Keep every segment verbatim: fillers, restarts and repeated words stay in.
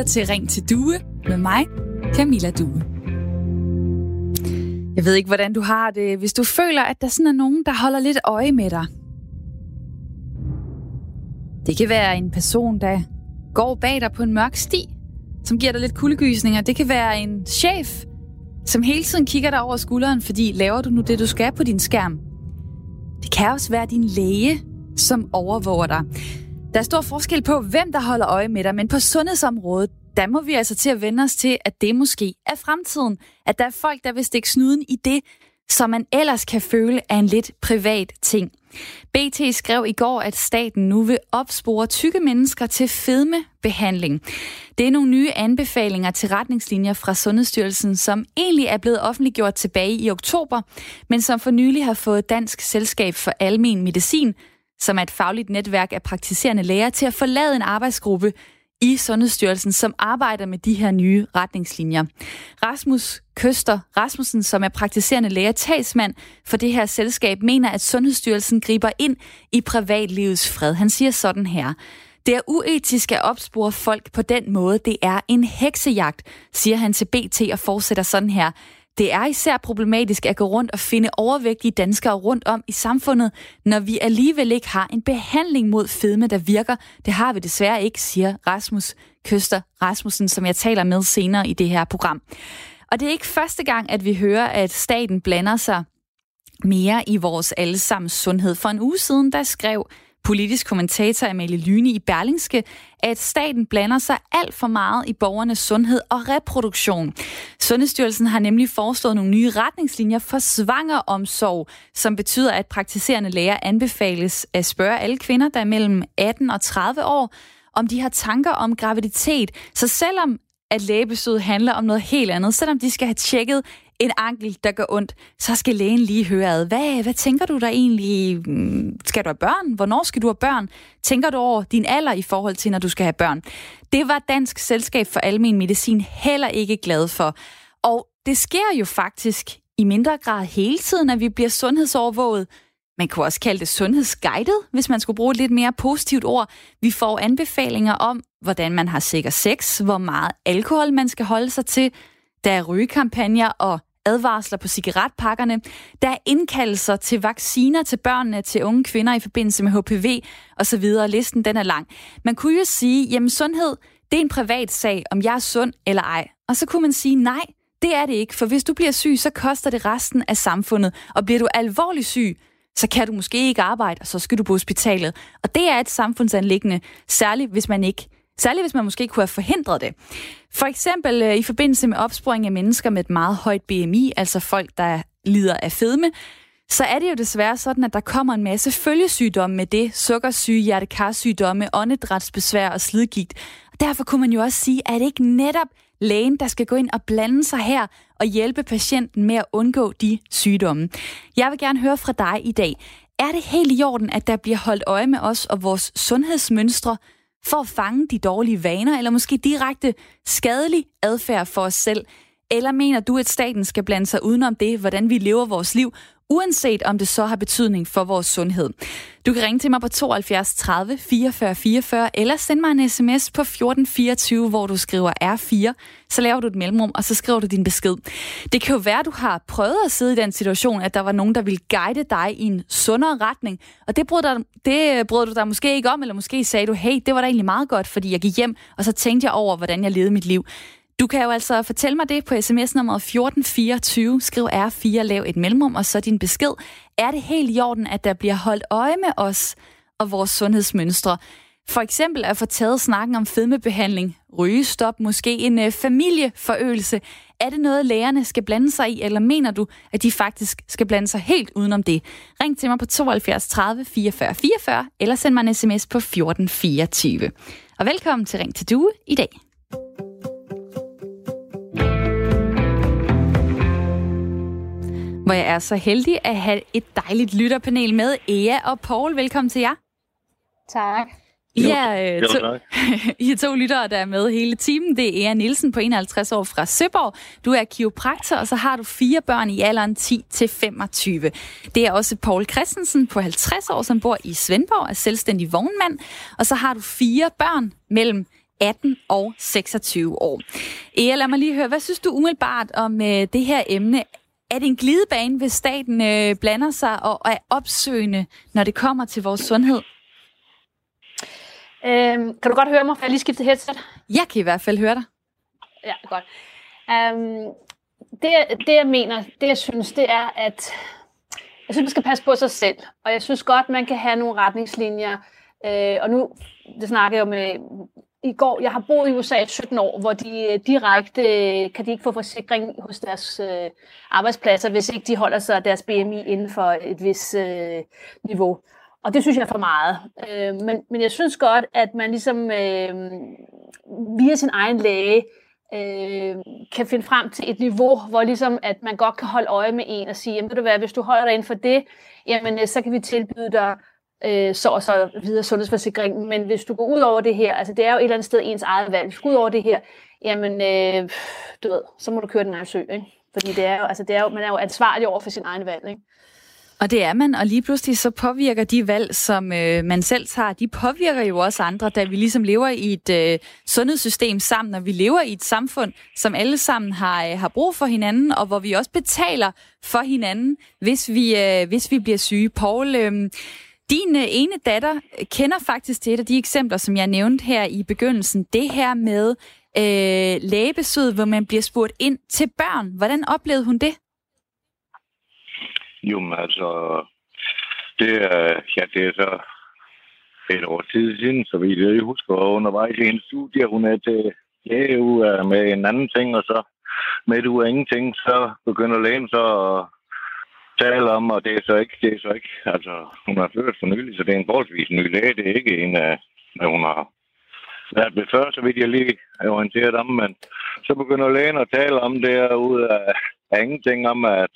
lytter til Ring til Due med mig, Camilla Due. Jeg ved ikke, hvordan du har det, hvis du føler, at der sådan er nogen, der holder lidt øje med dig. Det kan være en person, der går bag dig på en mørk sti, som giver dig lidt kuldegysninger. Det kan være en chef, som hele tiden kigger dig over skulderen, fordi laver du nu det, du skal på din skærm. Det kan også være din læge, som overvåger dig. Der er stor forskel på, hvem der holder øje med dig, men på sundhedsområdet, der må vi altså til at vende os til, at det måske er fremtiden. At der er folk, der vil stikke snuden i det, som man ellers kan føle er en lidt privat ting. B T skrev i går, at staten nu vil opspore tykke mennesker til fedmebehandling. Det er nogle nye anbefalinger til retningslinjer fra Sundhedsstyrelsen, som egentlig er blevet offentliggjort tilbage i oktober, men som for nylig har fået Dansk Selskab for Almen Medicin, som er et fagligt netværk af praktiserende læger, til at forlade en arbejdsgruppe i Sundhedsstyrelsen, som arbejder med de her nye retningslinjer. Rasmus Køster Rasmussen, som er praktiserende læge talsmand for det her selskab, mener, at Sundhedsstyrelsen griber ind i privatlivets fred. Han siger sådan her: "Det er uetisk at opspore folk på den måde. Det er en heksejagt", siger han til B T og fortsætter sådan her: "Det er især problematisk at gå rundt og finde overvægtige danskere rundt om i samfundet, når vi alligevel ikke har en behandling mod fedme, der virker. Det har vi desværre ikke", siger Rasmus Køster Rasmussen, som jeg taler med senere i det her program. Og det er ikke første gang, at vi hører, at staten blander sig mere i vores allesammens sundhed. For en uge siden, der skrev politisk kommentator Amalie Lyne i Berlingske, at staten blander sig alt for meget i borgernes sundhed og reproduktion. Sundhedsstyrelsen har nemlig foreslået nogle nye retningslinjer for svangeromsorg, som betyder, at praktiserende læger anbefales at spørge alle kvinder, der er mellem atten og tredive år, om de har tanker om graviditet. Så selvom at lægebesøget handler om noget helt andet, selvom de skal have tjekket en ankel, der gør ondt, så skal lægen lige høre ad. Hvad, hvad tænker du der egentlig? Skal du have børn? Hvornår skal du have børn? Tænker du over din alder i forhold til, når du skal have børn? Det var Dansk Selskab for Almen Medicin heller ikke glad for. Og det sker jo faktisk i mindre grad hele tiden, at vi bliver sundhedsovervåget. Man kunne også kalde det sundhedsguidet, hvis man skulle bruge et lidt mere positivt ord. Vi får anbefalinger om, hvordan man har sikker sex, hvor meget alkohol man skal holde sig til. Der er rygekampagner og advarsler på cigaretpakkerne. Der er indkaldelser til vacciner til børnene, til unge kvinder i forbindelse med H P V osv. Listen den er lang. Man kunne jo sige, jamen sundhed, det er en privat sag, om jeg er sund eller ej. Og så kunne man sige, nej, det er det ikke. For hvis du bliver syg, så koster det resten af samfundet. Og bliver du alvorlig syg, så kan du måske ikke arbejde, og så skal du på hospitalet. Og det er et samfundsanliggende, særligt hvis man ikke Særligt hvis man måske kunne have forhindret det. For eksempel øh, i forbindelse med opsporing af mennesker med et meget højt B M I, altså folk, der lider af fedme, så er det jo desværre sådan, at der kommer en masse følgesygdomme med det. Sukkersyge, hjertekarsygdomme, åndedrætsbesvær og slidgigt. Og derfor kunne man jo også sige, at det ikke netop lægen, der skal gå ind og blande sig her og hjælpe patienten med at undgå de sygdomme. Jeg vil gerne høre fra dig i dag. Er det helt i orden, at der bliver holdt øje med os og vores sundhedsmønstre, for at fange de dårlige vaner, eller måske direkte skadelig adfærd for os selv? Eller mener du, at staten skal blande sig udenom det, hvordan vi lever vores liv, uanset om det så har betydning for vores sundhed? Du kan ringe til mig på tooghalvfjerds tredive fireogfyrre fireogfyrre, eller send mig en sms på fjorten fireogtyve, hvor du skriver R fire. Så laver du et mellemrum, og så skriver du din besked. Det kan jo være, at du har prøvet at sidde i den situation, at der var nogen, der ville guide dig i en sundere retning. Og det brød, dig, det brød du dig måske ikke om, eller måske sagde du, hey, det var da egentlig meget godt, fordi jeg gik hjem, og så tænkte jeg over, hvordan jeg levede mit liv. Du kan jo altså fortælle mig det på sms-nummeret fjorten fireogtyve, skriv R fire, lav et mellemrum, og så din besked. Er det helt i orden, at der bliver holdt øje med os og vores sundhedsmønstre? For eksempel at få taget snakken om fedmebehandling, rygestop, måske en familieforøgelse. Er det noget, lægerne skal blande sig i, eller mener du, at de faktisk skal blande sig helt udenom det? Ring til mig på tooghalvfjerds tredive fireogfyrre fireogfyrre, eller send mig en sms på fjorten fireogtyve. Og velkommen til Ring til Due i dag. Hvor jeg er så heldig at have et dejligt lytterpanel med. Ea og Poul, velkommen til jer. Tak. I er, to, jo, I er to lyttere, der er med hele timen. Det er Ea Nielsen på enoghalvtreds år fra Søborg. Du er kiropraktor, og så har du fire børn i alderen ti til femogtyve. Det er også Poul Christensen på halvtreds år, som bor i Svendborg, er selvstændig vognmand. Og så har du fire børn mellem atten og seksogtyve år. Ea, lad mig lige høre, hvad synes du umiddelbart om øh, det her emne? Er det en glidebane, hvis staten øh, blander sig og, og er opsøgende, når det kommer til vores sundhed? Øhm, kan du godt høre mig, for jeg lige skiftet headset? Jeg kan i hvert fald høre dig. Ja, godt. Øhm, det, det, jeg mener, det jeg synes, det er, at jeg synes, man skal passe på sig selv. Og jeg synes godt, man kan have nogle retningslinjer. Øh, og nu, det snakker jeg jo med i går, jeg har boet i U S A i sytten år, hvor de direkte kan de ikke få forsikring hos deres øh, arbejdspladser, hvis ikke de holder sig deres B M I inden for et vis øh, niveau. Og det synes jeg er for meget. Øh, men, men jeg synes godt, at man ligesom øh, via sin egen læge øh, kan finde frem til et niveau, hvor ligesom, at man godt kan holde øje med en og sige, jamen, ved du hvad, hvis du holder dig inden for det, jamen, så kan vi tilbyde dig øh, så og så videre sundhedsforsikring. Men hvis du går ud over det her, altså det er jo et eller andet sted ens eget valg. Hvis du går ud over det her, jamen, øh, du ved, så må du køre den egen sø, ikke? Fordi det er jo, altså det er jo, man er jo ansvarlig over for sin egen valg, ikke? Og det er man, og lige pludselig så påvirker de valg, som øh, man selv tager, de påvirker jo også andre, da vi ligesom lever i et øh, sundhedssystem sammen, og vi lever i et samfund, som alle sammen har, øh, har brug for hinanden, og hvor vi også betaler for hinanden, hvis vi, øh, hvis vi bliver syge. Poul, øh, din øh, ene datter kender faktisk til et af de eksempler, som jeg nævnte her i begyndelsen, det her med øh, lægebesøg, hvor man bliver spurgt ind til børn. Hvordan oplevede hun det? Jo, altså, det er, ja, det er så et år tid siden, så vi jeg husker undervejs i hendes studie, hun er til lægeuge med en anden ting, og så med et uge af ingenting, så begynder lægen så at tale om, og det er så ikke, det er så ikke, altså, hun har født for nylig, så det er en forholdsvis ny læge, det er ikke en af, hun har været ved før, så vidt jeg lige er orienteret om, men så begynder lægen at tale om det her ud af, af ingenting om, at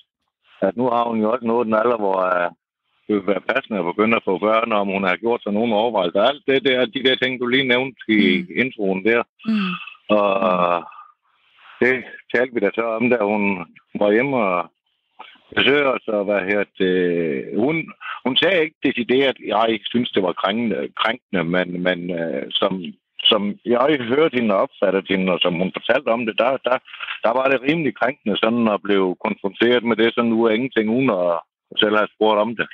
at nu har hun jo også nået den alder, hvor uh, det vil være passende at begynde at få børn, om hun har gjort sig nogen overvejelser. Alt det der, de der ting, du lige nævnte i mm. introen der. Mm. Og det talte vi da så om, da hun var hjemme og besøgte os, og hvad her det, hun, hun sagde ikke decideret, at jeg synes, det var krænkende, krænkende men, men uh, som, som jeg hørte hende og opfattede hende, og som hun fortalte om det, der, der Der var det rimelig krænkende sådan at blive konfronteret med det, sådan nu er ingenting uden at selv have spurgt om det.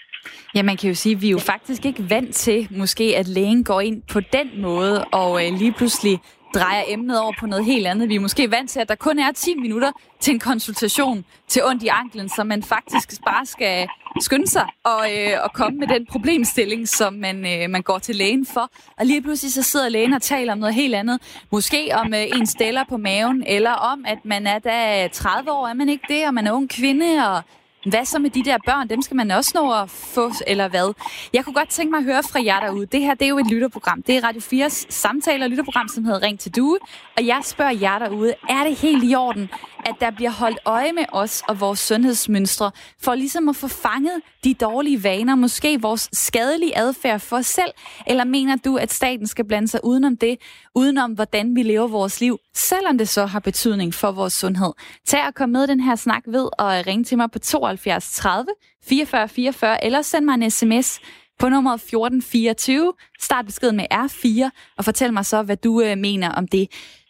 Ja, man kan jo sige, at vi er jo faktisk ikke vant til, måske at lægen går ind på den måde og øh, lige pludselig drejer emnet over på noget helt andet. Vi er måske vant til, at der kun er ti minutter til en konsultation til ondt i anklen, så man faktisk bare skal skynde sig og, øh, og komme med den problemstilling, som man, øh, man går til lægen for. Og lige pludselig så sidder lægen og taler om noget helt andet. Måske om øh, en deller på maven, eller om, at man er da tredive år, er man ikke det, og man er ung kvinde, og hvad så med de der børn? Dem skal man også nå at få, eller hvad? Jeg kunne godt tænke mig at høre fra jer derude. Det her, det er jo et lytterprogram. Det er Radio fires samtale- og lytterprogram, som hedder Ring til Due. Og jeg spørger jer derude, er det helt i orden, at der bliver holdt øje med os og vores sundhedsmønstre, for ligesom at få fanget de dårlige vaner, måske vores skadelige adfærd for os selv? Eller mener du, at staten skal blande sig udenom det, udenom hvordan vi lever vores liv, selvom det så har betydning for vores sundhed? Tag og kom med den her snak ved at ringe til mig på tooghalvfjerds tredive fireogfyrre fireogfyrre, eller send mig en sms på nummeret fjorten fireogtyve. Start beskeden med R fire, og fortæl mig så, hvad du øh, mener om det.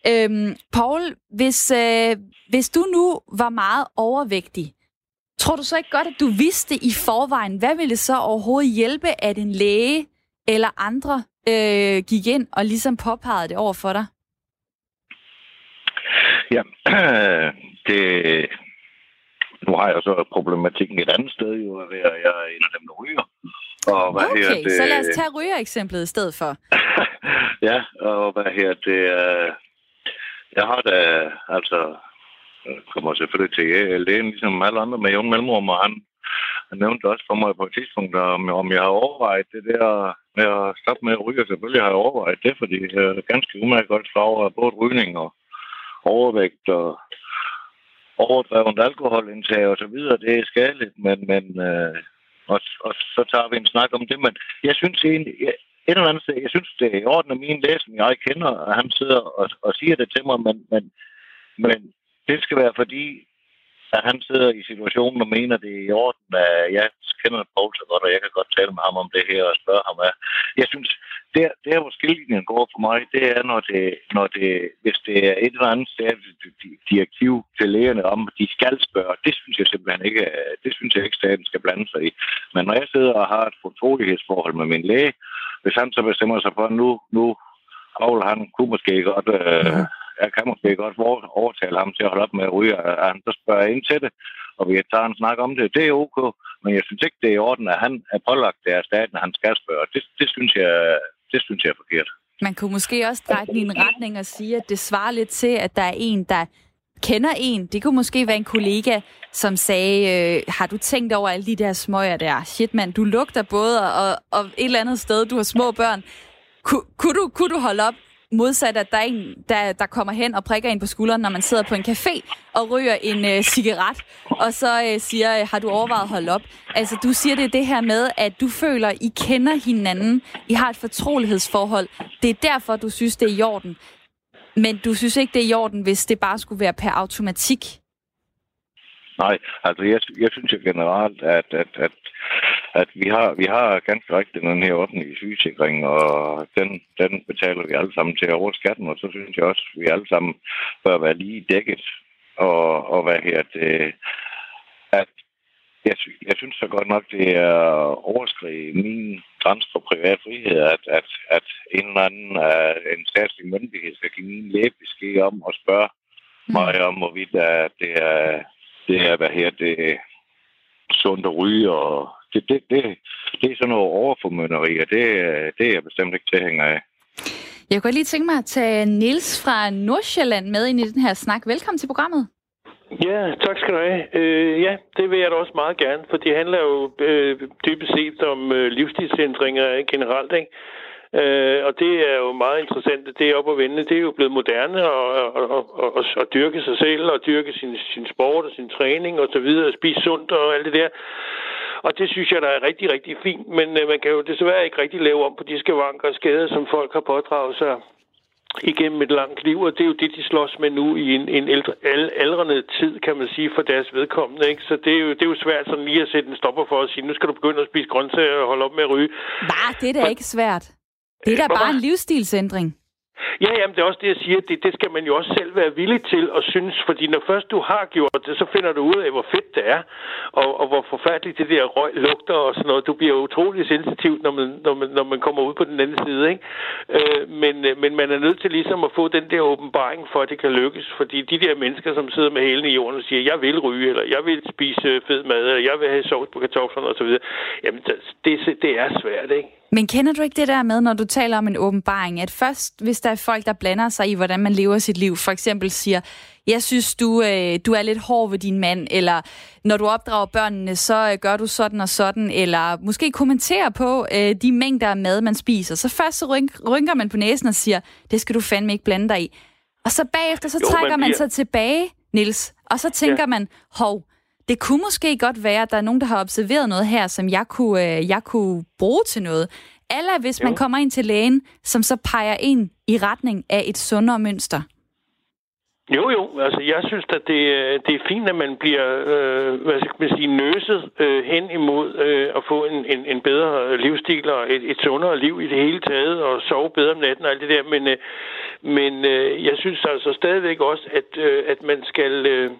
Øhm, Poul, hvis, øh, hvis du nu var meget overvægtig, tror du så ikke godt, at du vidste i forvejen, hvad ville det så overhovedet hjælpe, at en læge eller andre øh, gik ind og ligesom påpegede det over for dig? Ja, det... Nu har jeg så problematikken et andet sted, jo, at jeg er en af dem, der ryger. Og hvad okay, her, det... så lad os tage rygereksemplet i stedet for. Ja, og hvad her, det er... Jeg har da, altså... Jeg kommer selvfølgelig til lægen, ligesom alle andre med jævn mellemrum, og han nævnte også for mig på et tidspunkt, om jeg har overvejet det der med at stoppe med at ryge. Selvfølgelig har jeg overvejet det, fordi jeg er ganske umærket godt klar over både rygning og overvægt og overdrevent alkoholindtag og så videre, det er skadeligt, men, men øh, og, og så tager vi en snak om det, men jeg synes egentlig, jeg, et eller andet sted, jeg synes, det er i orden af min læge, som jeg kender, og han sidder og, og siger det til mig, men, men, men det skal være fordi, at han sidder i situationen og mener, det er i orden, at jeg kender Poul så godt, og jeg kan godt tale med ham om det her og spørge ham, hvad jeg synes, Der, der hvor skillelinjen går for mig, det er, når det, når det, hvis det er et eller andet direktiv til lægerne om, at de skal spørge. Det synes jeg simpelthen ikke, det synes jeg ikke, staten skal blande sig i. Men når jeg sidder og har et fortrolighedsforhold med min læge, hvis han så bestemmer sig for, at nu, nu Aul, han kunne måske godt, øh, ja. jeg kan måske godt overtale ham til at holde op med at ryge, og han så spørger ind til det, og vi tager en snak om det. Det er okay, men jeg synes ikke, det er i orden, at han er pålagt det af staten, at han skal spørge. Det, det synes jeg... Det synes jeg er forkert. Man kunne måske også strække i en retning og sige, at det svarer lidt til, at der er en, der kender en. Det kunne måske være en kollega, som sagde, øh, har du tænkt over alle de der smøger der? Shit mand, du lugter både og, og et eller andet sted, du har små børn. Kun, kunne, du, kunne du holde op modsat, at der er en, der, der kommer hen og prikker en på skulderen, når man sidder på en café og ryger en øh, cigaret, og så øh, siger, har du overvejet at holde op? Altså, du siger det det her med, at du føler, I kender hinanden, I har et fortrolighedsforhold. Det er derfor, du synes, det er i orden. Men du synes ikke, det er i orden, hvis det bare skulle være per automatik? Nej, altså, jeg, jeg synes jo generelt, at... at, at at vi har, vi har ganske rigtigt den her offentlige sygesikring, og den, den betaler vi alle sammen til over skatten, og så synes jeg også, at vi alle sammen bør være lige dækket, og, og hvad her det, at jeg, jeg synes så godt nok, det er overskridt min grænse for privat frihed, at, at, at en eller anden, en statslig myndighed skal give min lægebesked om og spørge mig om, hvorvidt det er, det er, hvad her det sundt at ryge, og det, det, det, det er sådan noget overformynderi, og det, det er jeg bestemt ikke tilhænger af. Jeg kunne lige tænke mig at tage Niels fra Nordsjælland med ind i den her snak. Velkommen til programmet. Ja, tak skal du have. Øh, ja, det vil jeg da også meget gerne, for det handler jo øh, dybest set om øh, livsstilsændringer generelt, ikke? Øh, og det er jo meget interessant, at det er op at vende. Det er jo blevet moderne og, og, og, og, og dyrke sig selv og dyrke sin, sin sport og sin træning og så videre og spise sundt og alt det der. Og det synes jeg, der er rigtig, rigtig fint, men øh, man kan jo desværre ikke rigtig lave om på de skavanker og skader, som folk har pådraget sig igennem et langt liv, og det er jo det, de slås med nu i en, en ældre, aldrende tid, kan man sige, for deres vedkommende, ikke? Så det er jo, det er jo svært sådan lige at sætte en stopper for at sige, nu skal du begynde at spise grøntsager og holde op med at ryge. Nej, det er da men... ikke svært. Det er da bare en livsstilsændring. Ja, jamen det er også det, jeg siger. Det, det skal man jo også selv være villig til at synes, fordi når først du har gjort det, så finder du ud af, hvor fedt det er, og, og hvor forfærdeligt det der røg lugter og sådan noget. Du bliver jo utrolig sensitiv, når man, når man, når man kommer ud på den anden side, ikke? Øh, men, men man er nødt til ligesom at få den der åbenbaring for, at det kan lykkes, fordi de der mennesker, som sidder med hælene i jorden og siger, jeg vil ryge, eller jeg vil spise fed mad, eller jeg vil have sovs på kartoflerne og så videre, jamen det, det er svært, ikke? Men kender du ikke det der med, når du taler om en åbenbaring, at først, hvis der er folk, der blander sig i, hvordan man lever sit liv, for eksempel siger, jeg synes, du, øh, du er lidt hård ved din mand, eller når du opdrager børnene, så øh, gør du sådan og sådan, eller måske kommenterer på øh, de mængder mad, man spiser. Så først så ryn- rynker man på næsen og siger, det skal du fandme ikke blande dig i. Og så bagefter, så jo, trækker man, man sig tilbage, Niels, og så tænker ja. man, hov, det kunne måske godt være, at der er nogen, der har observeret noget her, som jeg kunne, øh, jeg kunne bruge til noget. Eller hvis man jo. kommer ind til lægen, som så peger ind i retning af et sundere mønster. Jo, jo. Altså, jeg synes, at det, det er fint, at man bliver øh, hvad skal man sige, nøset øh, hen imod øh, at få en, en, en bedre livsstil og et, et sundere liv i det hele taget, og sove bedre om natten og alt det der. Men, øh, men øh, jeg synes altså stadigvæk også, at, øh, at man skal... Øh,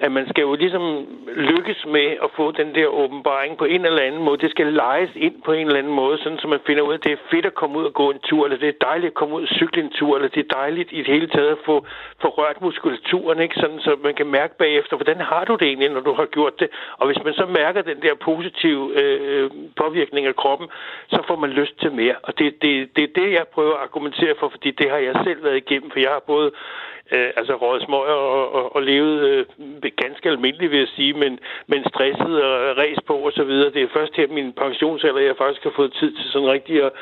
at man skal jo ligesom lykkes med at få den der åbenbaring på en eller anden måde. Det skal lejes ind på en eller anden måde, sådan så man finder ud af, at det er fedt at komme ud og gå en tur, eller det er dejligt at komme ud og cykle en tur, eller det er dejligt i det hele taget at få, få rørt muskulaturen, ikke? Sådan, så man kan mærke bagefter, hvordan har du det egentlig, når du har gjort det? Og hvis man så mærker den der positive øh, påvirkning af kroppen, så får man lyst til mere. Og det, det, det er det, jeg prøver at argumentere for, fordi det har jeg selv været igennem, for jeg har både Øh, altså røget smøger og, og, og levet øh, ganske almindeligt, vil jeg sige, men, men stresset og ræs på og så videre. Det er først her min pensionsalder, jeg faktisk har fået tid til sådan rigtigt at,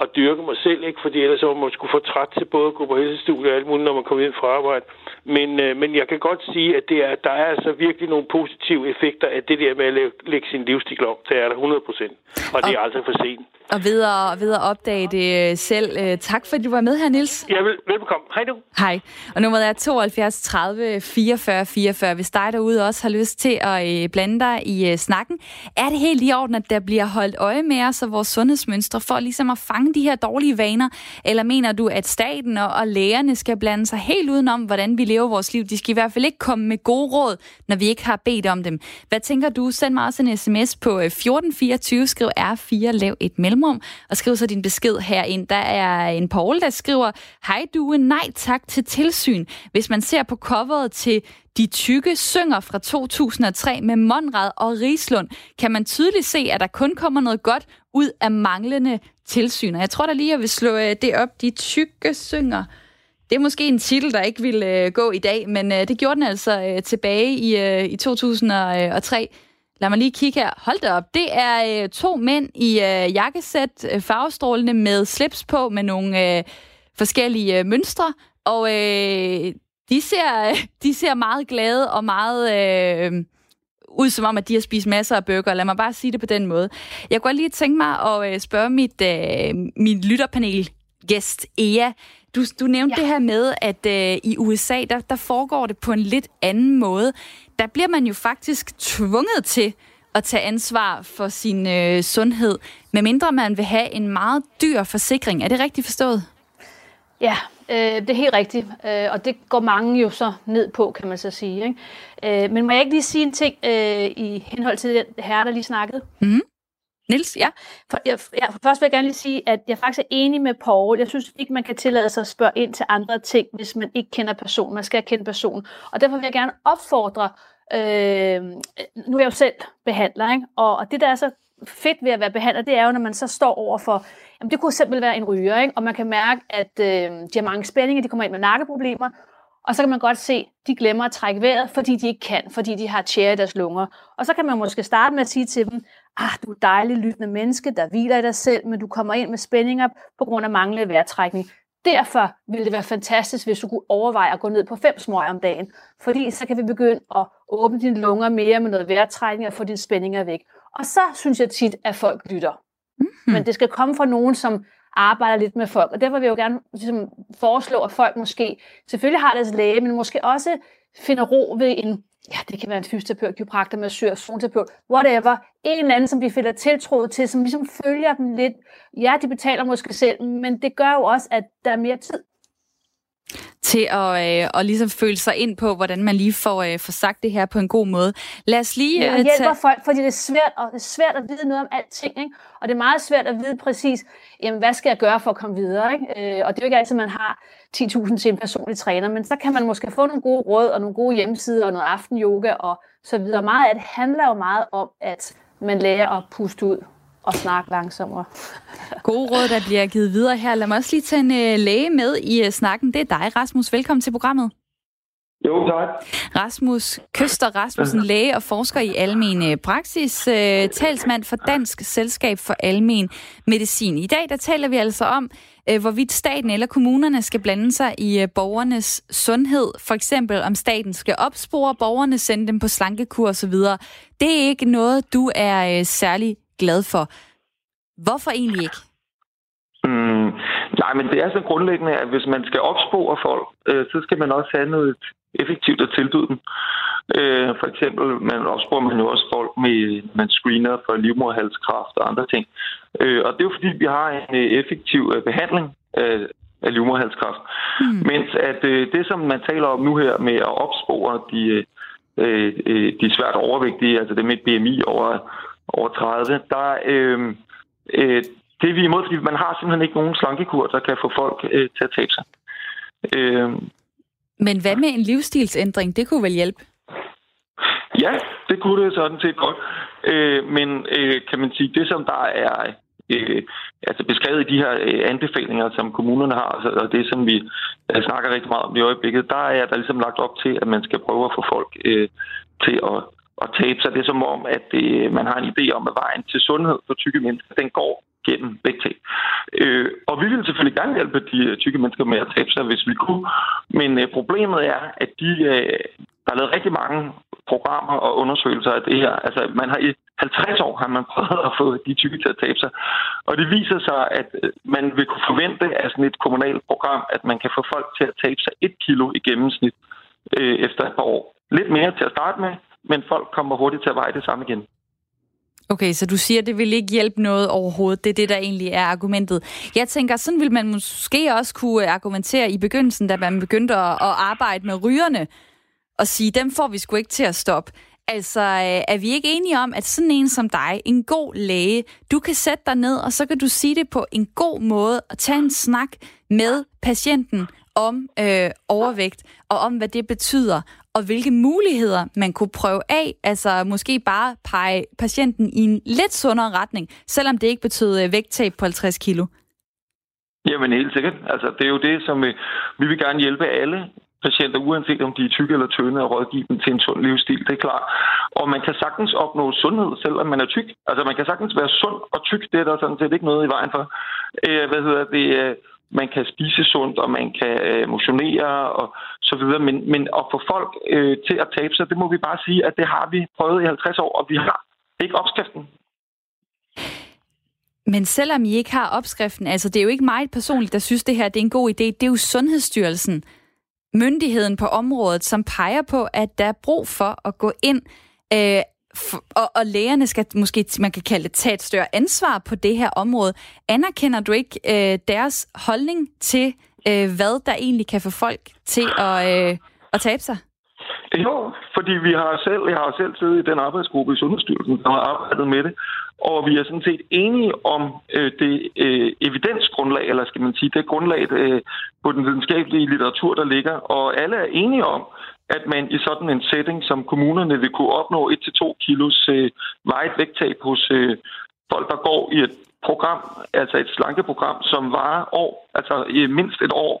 at dyrke mig selv, ikke? Fordi ellers var man skulle få træt til både at gå på helsestudiet og alt muligt, når man kommer ind fra arbejde. Men, øh, men jeg kan godt sige, at det er, der er altså virkelig nogle positive effekter af det der med at lægge sin livsstil om. Det er der hundrede procent, og det er aldrig for sent. Og ved at, ved at opdage det selv. Tak fordi du var med her, Niels. Ja, velbekomme. Hej du. Hej. Og nummeret er tooghalvfjerds tredive fireogfyrre fireogfyrre. Hvis dig derude også har lyst til at blande dig i snakken, er det helt i orden, at der bliver holdt øje med os og vores sundhedsmønstre for ligesom at fange de her dårlige vaner? Eller mener du, at staten og lægerne skal blande sig helt udenom, hvordan vi lever vores liv? De skal i hvert fald ikke komme med gode råd, når vi ikke har bedt om dem. Hvad tænker du? Send mig også en sms på fjorten fireogtyve, skriv R fire, lav et mellemrum, og skriv så din besked herind. Der er en Poul, der skriver: hej Due, nej tak til tilsyn. Hvis man ser på coveret til De Tykke Synger fra to tusind og tre med Monrad og Rislund, kan man tydeligt se, at der kun kommer noget godt ud af manglende tilsyn. Og jeg tror da lige, jeg vil slå det op. De Tykke Synger. Det er måske en titel, der ikke ville gå i dag, men det gjorde den altså tilbage i, i to tusind og tre. Lad mig lige kigge her. Hold da op. Det er øh, to mænd i øh, jakkesæt, øh, farvestrålende med slips på, med nogle øh, forskellige øh, mønstre. Og øh, de, ser, øh, de ser meget glade og meget øh, ud som om, at de har spist masser af burger. Lad mig bare sige det på den måde. Jeg kunne lige tænke mig at øh, spørge mit, øh, mit lytterpanelgæst, Ea. Du, du nævnte ja. det her med, at øh, i U S A, der, der foregår det på en lidt anden måde. Der bliver man jo faktisk tvunget til at tage ansvar for sin øh, sundhed, medmindre man vil have en meget dyr forsikring. Er det rigtigt forstået? Ja, øh, det er helt rigtigt, øh, og det går mange jo så ned på, kan man så sige. Ikke? Øh, men må jeg ikke lige sige en ting øh, i henhold til den herre, der lige snakkede? Mm-hmm. Niels, ja. For, jeg, ja. Først vil jeg gerne lige sige, at jeg faktisk er enig med Poul. Jeg synes ikke, man kan tillade sig at spørge ind til andre ting, hvis man ikke kender personen. Man skal kende personen. Og derfor vil jeg gerne opfordre, øh, nu er jeg jo selv behandler, ikke? Og, og det, der er så fedt ved at være behandler, det er jo, når man så står over for, jamen, det kunne simpelthen være en ryger, ikke? Og man kan mærke, at øh, de har mange spændinger, de kommer ind med nakkeproblemer, og så kan man godt se, de glemmer at trække vejret, fordi de ikke kan, fordi de har tjære i deres lunger. Og så kan man måske starte med at sige til dem: ah, du er dejlig lyttende menneske, der hviler i dig selv, men du kommer ind med spændinger på grund af manglende vejrtrækning. Derfor ville det være fantastisk, hvis du kunne overveje at gå ned på fem smøger om dagen, fordi så kan vi begynde at åbne dine lunger mere med noget vejrtrækning og få dine spændinger væk. Og så synes jeg tit, at folk lytter. Mm-hmm. Men det skal komme fra nogen, som arbejder lidt med folk, og derfor vil jeg jo gerne ligesom foreslå, at folk måske selvfølgelig har deres læge, men måske også finder ro ved en, ja, det kan være en fysioterapeut, kiropraktor, massør, zoneterapeut, whatever, en eller anden, som de føler tiltroet til, som ligesom følger dem lidt. Ja, de betaler måske selv, men det gør jo også, at der er mere tid til at, øh, at ligesom føle sig ind på, hvordan man lige får, øh, får sagt det her på en god måde. Lad os lige... Øh, ja, hjælper tage... folk, fordi det er, svært, og det er svært at vide noget om alting, ikke? Og det er meget svært at vide præcis, jamen, hvad skal jeg gøre for at komme videre, ikke? Øh, og det er jo ikke altid, man har ti tusind til en personlig træner, men så kan man måske få nogle gode råd, og nogle gode hjemmesider, og noget aftenyoga, og så videre. Meget af det handler jo meget om, at man lærer at puste ud og snakke langsommere. Gode råd, der bliver givet videre her. Lad mig også lige tage en øh, læge med i øh, snakken. Det er dig, Rasmus. Velkommen til programmet. Jo, tak. Rasmus Køster Rasmussen, læge og forsker i almen praksis, øh, talsmand for Dansk Selskab for Almen Medicin. I dag, der taler vi altså om, øh, hvorvidt staten eller kommunerne skal blande sig i øh, borgernes sundhed. For eksempel, om staten skal opspore borgerne, sende dem på slankekur og så videre. Det er ikke noget, du er øh, særlig glad for. Hvorfor egentlig ikke? Mm, nej, men det er så grundlæggende, at hvis man skal opspore folk, øh, så skal man også have noget effektivt at tilbyde dem. Øh, for eksempel, man opsporer man jo også folk med, man screener for livmoderhalskræft og andre ting. Øh, og det er jo fordi, vi har en effektiv behandling af, af livmoderhalskræft. Mm. Mens at øh, det, som man taler om nu her med at opspore de, øh, de svært overvægtige, altså dem med et B M I over over tredive, der, øh, øh, det er vi imod, fordi man har simpelthen ikke nogen slankekur, der kan få folk øh, til at tabe sig. Øh. Men hvad med en livsstilsændring? Det kunne vel hjælpe? Ja, det kunne det sådan set godt. Øh, men øh, kan man sige, det som der er øh, altså beskrevet i de her øh, anbefalinger, som kommunerne har, og det som vi øh, snakker rigtig meget om i øjeblikket, der er der ligesom lagt op til, at man skal prøve at få folk øh, til at og tabe sig. Det er som om, at øh, man har en idé om, at vejen til sundhed for tykke mennesker, den går gennem vægttab. Øh, og vi ville selvfølgelig gerne hjælpe de tykke mennesker med at tabe sig, hvis vi kunne. Men øh, problemet er, at de, øh, der er lavet rigtig mange programmer og undersøgelser af det her. Altså, man har i halvtreds år har man prøvet at få De Tykke til at tabe sig. Og det viser sig, at man vil kunne forvente af sådan et kommunalt program, at man kan få folk til at tabe sig et kilo i gennemsnit øh, efter et par år. Lidt mere til at starte med, men folk kommer hurtigt til at veje det samme igen. Okay, så du siger, at det vil ikke hjælpe noget overhovedet. Det er det, der egentlig er argumentet. Jeg tænker, sådan ville man måske også kunne argumentere i begyndelsen, da man begyndte at, at arbejde med rygerne, og sige, dem får vi sgu ikke til at stoppe. Altså, er vi ikke enige om, at sådan en som dig, en god læge, du kan sætte dig ned, og så kan du sige det på en god måde, og tage en snak med patienten om øh, overvægt, og om, hvad det betyder, og hvilke muligheder man kunne prøve af, altså måske bare pege patienten i en lidt sundere retning, selvom det ikke betyder vægttab på halvtreds kilo. Jamen helt sikkert. Altså, det er jo det, som øh, vi vil gerne hjælpe alle patienter, uanset om de er tykke eller tynde, og rådgive dem til en sund livsstil, det er klart. Og man kan sagtens opnå sundhed, selvom man er tyk. Altså, man kan sagtens være sund og tyk, det er der sådan set ikke noget i vejen for. Øh, hvad hedder det... Øh, Man kan spise sundt, og man kan øh, motionere og så videre. Men, men at få folk øh, til at tabe sig, det må vi bare sige, at det har vi prøvet i halvtreds år, og vi har ikke opskriften. Men selvom I ikke har opskriften, altså det er jo ikke mig personligt, der synes det her, det er en god idé. Det er jo Sundhedsstyrelsen, myndigheden på området, som peger på, at der er brug for at gå ind... Øh, Og, og lægerne skal måske, man kan kalde det, tage et større ansvar på det her område. Anerkender du ikke øh, deres holdning til, øh, hvad der egentlig kan få folk til at, øh, at tabe sig? Jo, fordi vi har selv, jeg har selv siddet i den arbejdsgruppe i Sundhedsstyrelsen, der har arbejdet med det, og vi er sådan set enige om øh, det øh, evidensgrundlag, eller skal man sige, det grundlag øh, på den videnskabelige litteratur, der ligger, og alle er enige om, at man i sådan en setting, som kommunerne vil kunne opnå et til to kilos øh, vejet vægttab hos øh, folk, der går i et program, altså et slankeprogram, som varer år, altså i mindst et år.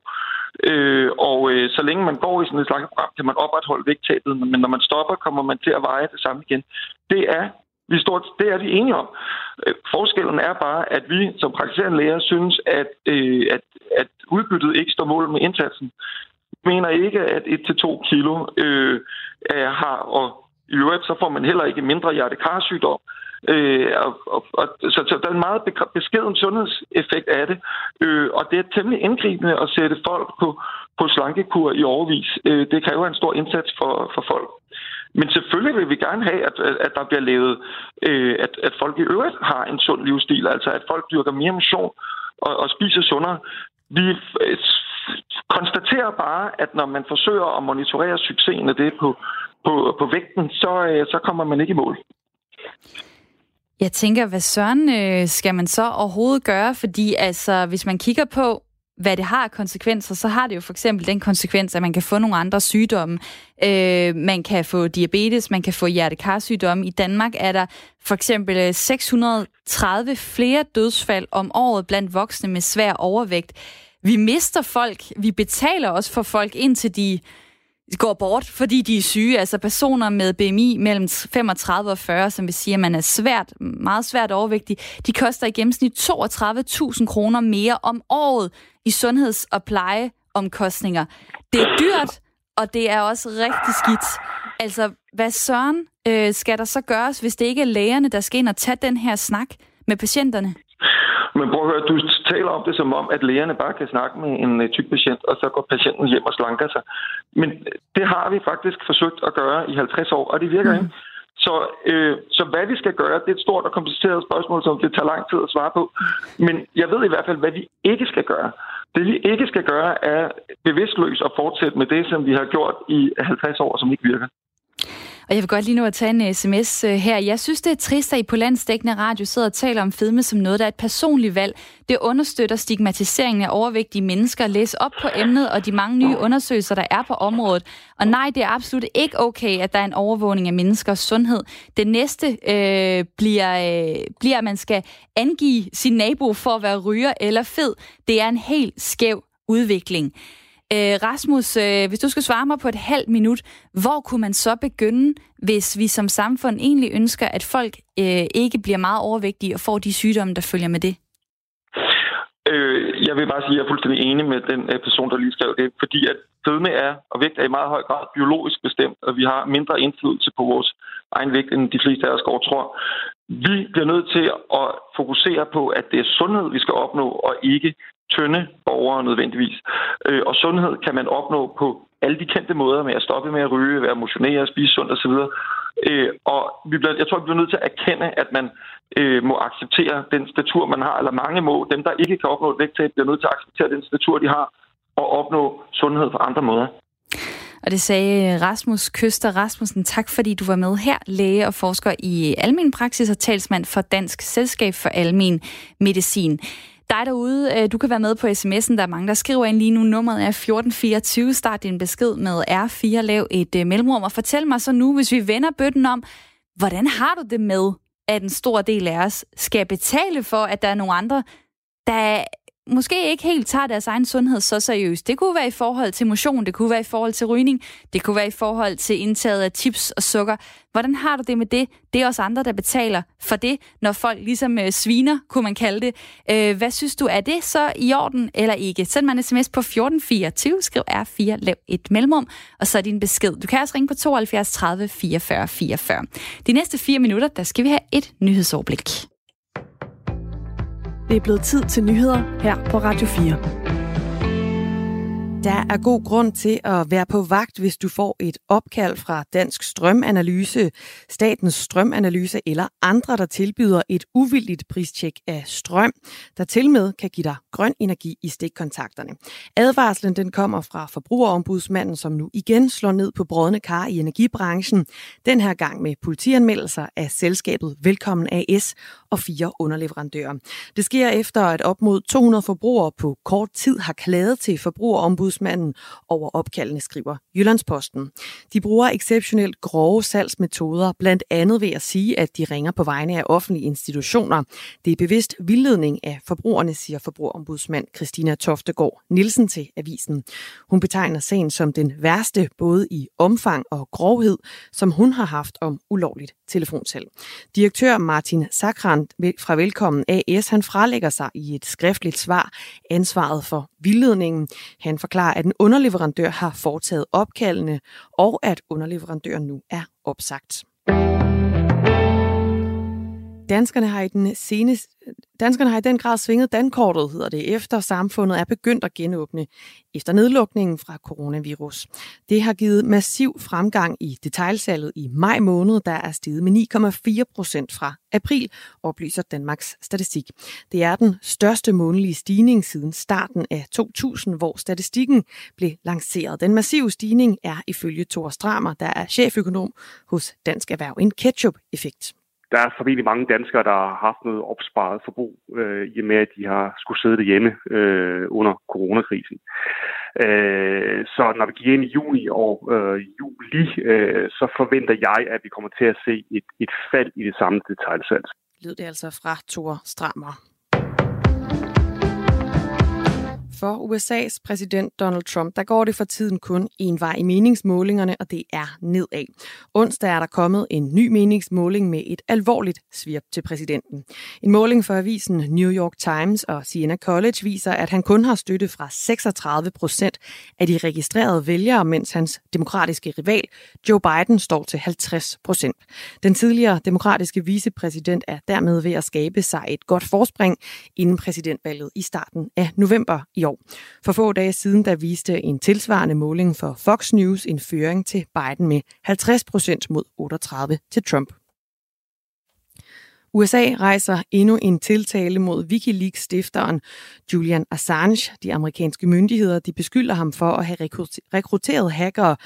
Øh, og øh, så længe man går i sådan et slankeprogram, kan man opretholde vægttabet, men når man stopper, kommer man til at veje det samme igen. Det er vi stort, det er vi enige om. Øh, forskellen er bare, at vi som praktiserende læger synes, at, øh, at, at udbyttet ikke står mål med indsatsen. Mener ikke, at et til to kilo øh, er, har, og i øvrigt så får man heller ikke mindre hjertekarsygdom. Øh, og, og, og, så, så der er en meget beskeden sundhedseffekt af det, øh, og det er temmelig indgribende at sætte folk på, på slankekur i årevis. Øh, det kræver en stor indsats for, for folk. Men selvfølgelig vil vi gerne have, at, at der bliver levet, øh, at, at folk i øvrigt har en sund livsstil, altså at folk dyrker mere motion og, og spiser sundere. Vi konstaterer bare, at når man forsøger at monitorere succesen af det på, på, på vægten, så, så kommer man ikke i mål. Jeg tænker, hvad søren skal man så overhovedet gøre? Fordi altså, hvis man kigger på, hvad det har konsekvenser, så har det jo for eksempel den konsekvens, at man kan få nogle andre sygdomme. Øh, man kan få diabetes, man kan få hjertekarsygdomme. I Danmark er der for eksempel seks hundrede og tredive flere dødsfald om året blandt voksne med svær overvægt. Vi mister folk, vi betaler også for folk, indtil de går bort, fordi de er syge. Altså personer med B M I mellem femogtredive og fyrre, som vil sige, at man er svært, meget svært overvægtig, de koster i gennemsnit toogtredive tusind kroner mere om året i sundheds- og plejeomkostninger. Det er dyrt, og det er også rigtig skidt. Altså, hvad søren øh, skal der så gøres, hvis det ikke er lægerne, der skal ind og tage den her snak med patienterne? Men prøv at høre, du taler om det som om, at lægerne bare kan snakke med en tyk patient, og så går patienten hjem og slanker sig. Men det har vi faktisk forsøgt at gøre i halvtreds år, og det virker mm. ikke. Så, øh, så hvad vi skal gøre, det er et stort og kompliceret spørgsmål, som det tager lang tid at svare på. Men jeg ved i hvert fald, hvad vi ikke skal gøre. Det vi ikke skal gøre, er bevidstløst at fortsætte med det, som vi har gjort i halvtreds år, som ikke virker. Og jeg vil godt lige nu at tage en sms her. Jeg synes, det er trist, at I på landsdækkende radio sidder og taler om fedme som noget, der er et personligt valg. Det understøtter stigmatiseringen af overvægtige mennesker. Læs op på emnet og de mange nye undersøgelser, der er på området. Og nej, det er absolut ikke okay, at der er en overvågning af menneskers sundhed. Det næste øh, bliver, øh, bliver, at man skal angive sin nabo for at være ryger eller fed. Det er en helt skæv udvikling. Rasmus, hvis du skal svare mig på et halvt minut, hvor kunne man så begynde, hvis vi som samfund egentlig ønsker, at folk ikke bliver meget overvægtige og får de sygdomme, der følger med det? Øh, jeg vil bare sige, at jeg er fuldstændig enig med den øh, person, der lige skrev det, fordi at fedme er, og vægt er i meget høj grad biologisk bestemt, og vi har mindre indflydelse på vores egen vægt, end de fleste af os går og tror. Vi bliver nødt til at fokusere på, at det er sundhed, vi skal opnå, og ikke tynde borgere nødvendigvis. Øh, og sundhed kan man opnå på alle de kendte måder med at stoppe med at ryge, være motionere, spise sundt osv. Øh, og vi bliver, jeg tror, vi bliver nødt til at erkende, at man øh, må acceptere den statur, man har, eller mange må. Dem, der ikke kan opnå et vægttab, bliver nødt til at acceptere den statur, de har, og opnå sundhed på andre måder. Og det sagde Rasmus Køster Rasmussen. Tak fordi du var med her, læge og forsker i almen praksis og talsmand for Dansk Selskab for Almen Medicin. Dig derude, du kan være med på sms'en. Der er mange, der skriver ind lige nu. Nummeret er fjorten fireogtyve. Start din besked med R fire. Lav et mellemrum og fortæl mig så nu, hvis vi vender bøtten om, hvordan har du det med, at en stor del af os skal betale for, at der er nogle andre, der måske ikke helt tager deres egen sundhed så seriøst. Det kunne være i forhold til motion, det kunne være i forhold til rygning, det kunne være i forhold til indtaget af chips og sukker. Hvordan har du det med det? Det er også andre, der betaler for det, når folk ligesom øh, sviner, kunne man kalde det. Øh, hvad synes du, er det så i orden eller ikke? Send mig en sms på fjorten fireogtyve, skriv R fire, lav et mellemrum, og så din besked. Du kan også ringe på tooghalvfjerds tredive fireogfyrre fireogfyrre. De næste fire minutter, der skal vi have et nyhedsoverblik. Det er blevet tid til nyheder her på Radio fire. Der er god grund til at være på vagt, hvis du får et opkald fra Dansk Strømanalyse, Statens Strømanalyse eller andre, der tilbyder et uvildigt pristjek af strøm, der til med kan give dig grøn energi i stikkontakterne. Advarslen den kommer fra Forbrugerombudsmanden, som nu igen slår ned på brodne kar i energibranchen. Den her gang med politianmeldelser af selskabet Velkommen A S og fire underleverandører. Det sker efter, at op mod to hundrede forbrugere på kort tid har klaget til Forbrugerombudsmanden over opkaldene, skriver Jyllandsposten. De bruger exceptionelt grove salgsmetoder, blandt andet ved at sige, at de ringer på vegne af offentlige institutioner. Det er bevidst vildledning af forbrugerne, siger forbrugerombudsmand Kristina Toftegård Nielsen til avisen. Hun betegner sagen som den værste, både i omfang og grovhed, som hun har haft om ulovligt telefonsalg. Direktør Martin Sakrant fra Velkommen A S, han fralægger sig i et skriftligt svar ansvaret for vildledningen. Han forklarer, at en underleverandør har foretaget opkaldene, og at underleverandøren nu er opsagt. Danskerne har i den seneste Danskerne har i den grad svinget dankortet, hedder det, efter samfundet er begyndt at genåbne efter nedlukningen fra coronavirus. Det har givet massiv fremgang i detailsalget i maj måned, der er steget med ni komma fire procent fra april, oplyser Danmarks Statistik. Det er den største månedlige stigning siden starten af to tusind, hvor statistikken blev lanceret. Den massive stigning er ifølge Thor Stramer, der er cheføkonom hos Dansk Erhverv, en ketchup-effekt. Der er formentlig mange danskere, der har haft noget opsparet forbrug, øh, i og med, at de har skulle sidde derhjemme øh, under coronakrisen. Øh, så når vi gik ind i juni og øh, juli, øh, så forventer jeg, at vi kommer til at se et, et fald i det samme detailsalg. Lød det altså fra Thor Stramer. For U S A's præsident Donald Trump, der går det for tiden kun en vej i meningsmålingerne, og det er nedad. Onsdag er der kommet en ny meningsmåling med et alvorligt svirp til præsidenten. En måling for avisen New York Times og Siena College viser, at han kun har støtte fra seksogtredive procent af de registrerede vælgere, mens hans demokratiske rival Joe Biden står til halvtreds procent. Den tidligere demokratiske vicepræsident er dermed ved at skabe sig et godt forspring inden præsidentvalget i starten af november i år. For få dage siden, der viste en tilsvarende måling for Fox News en føring til Biden med halvtreds procent mod otteogtredive til Trump. U S A rejser endnu en tiltale mod Wikileaks-stifteren Julian Assange. De amerikanske myndigheder, de beskylder ham for at have rekrutteret hackere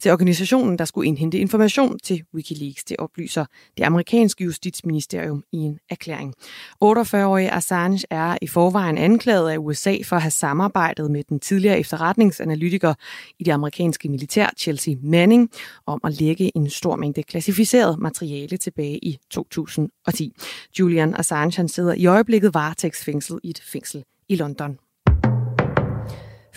til organisationen, der skulle indhente information til Wikileaks. Det oplyser det amerikanske justitsministerium i en erklæring. otteogfyrre-årige Assange er i forvejen anklaget af U S A for at have samarbejdet med den tidligere efterretningsanalytiker i det amerikanske militær Chelsea Manning om at lægge en stor mængde klassificeret materiale tilbage i to tusind og ti. Julian Assange sidder i øjeblikket varetægtsfængslet i et fængsel i London.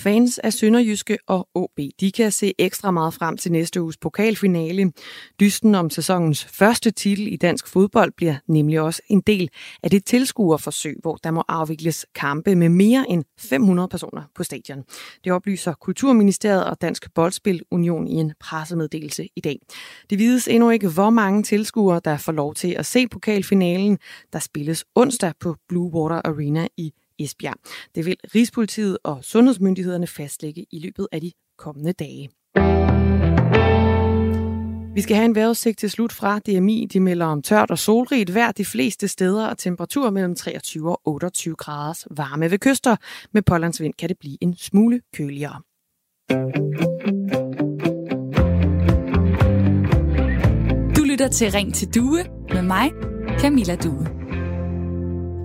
Fans af Sønderjyske og O B, de kan se ekstra meget frem til næste uges pokalfinale. Dysten om sæsonens første titel i dansk fodbold bliver nemlig også en del af det tilskuerforsøg, hvor der må afvikles kampe med mere end fem hundrede personer på stadion. Det oplyser Kulturministeriet og Dansk Boldspil Union i en pressemeddelelse i dag. Det vides endnu ikke, hvor mange tilskuere, der får lov til at se pokalfinalen, der spilles onsdag på Blue Water Arena i Esbjerg. Det vil Rigspolitiet og sundhedsmyndighederne fastlægge i løbet af de kommende dage. Vi skal have en vejrudsigt til slut fra D M I. De melder om tørt og solrigt vejr de fleste steder og temperaturer mellem treogtyve og otteogtyve graders varme ved kyster. Med pålandsvind kan det blive en smule køligere. Du lytter til Ring til Due med mig, Camilla Due.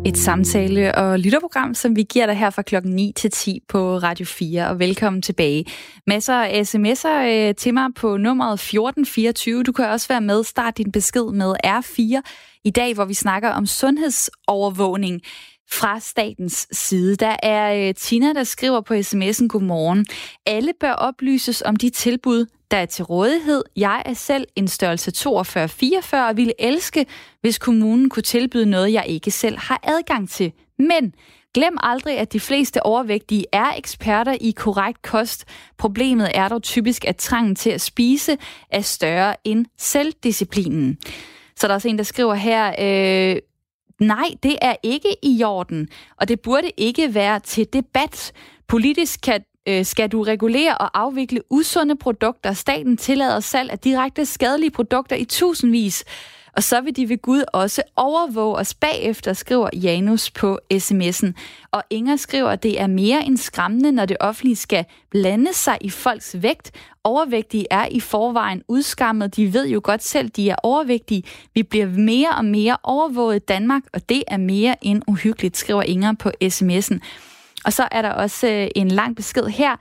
Et samtale- og lytterprogram, som vi giver dig her fra klokken ni til ti på Radio fire, og velkommen tilbage. Masser af sms'er øh, til mig på nummeret fjorten fireogtyve. Du kan også være med. Start din besked med R fire i dag, hvor vi snakker om sundhedsovervågning fra statens side. Der er øh, Tina, der skriver på sms'en: Godmorgen. Alle bør oplyses om de tilbud, der er til rådighed. Jeg er selv en størrelse fyrre to fire fire og ville elske, hvis kommunen kunne tilbyde noget, jeg ikke selv har adgang til. Men glem aldrig, at de fleste overvægtige er eksperter i korrekt kost. Problemet er dog typisk, at trangen til at spise er større end selvdisciplinen. Så der er også en, der skriver her: Øh, nej, det er ikke i orden, og det burde ikke være til debat. Politisk kan skal du regulere og afvikle usunde produkter. Staten tillader salg af direkte skadelige produkter i tusindvis. Og så vil de ved Gud også overvåge os bagefter, skriver Janus på sms'en. Og Inger skriver, at det er mere end skræmmende, når det offentlige skal blande sig i folks vægt. Overvægtige er i forvejen udskammet. De ved jo godt selv, de er overvægtige. Vi bliver mere og mere overvåget i Danmark, og det er mere end uhyggeligt, skriver Inger på sms'en. Og så er der også en lang besked her.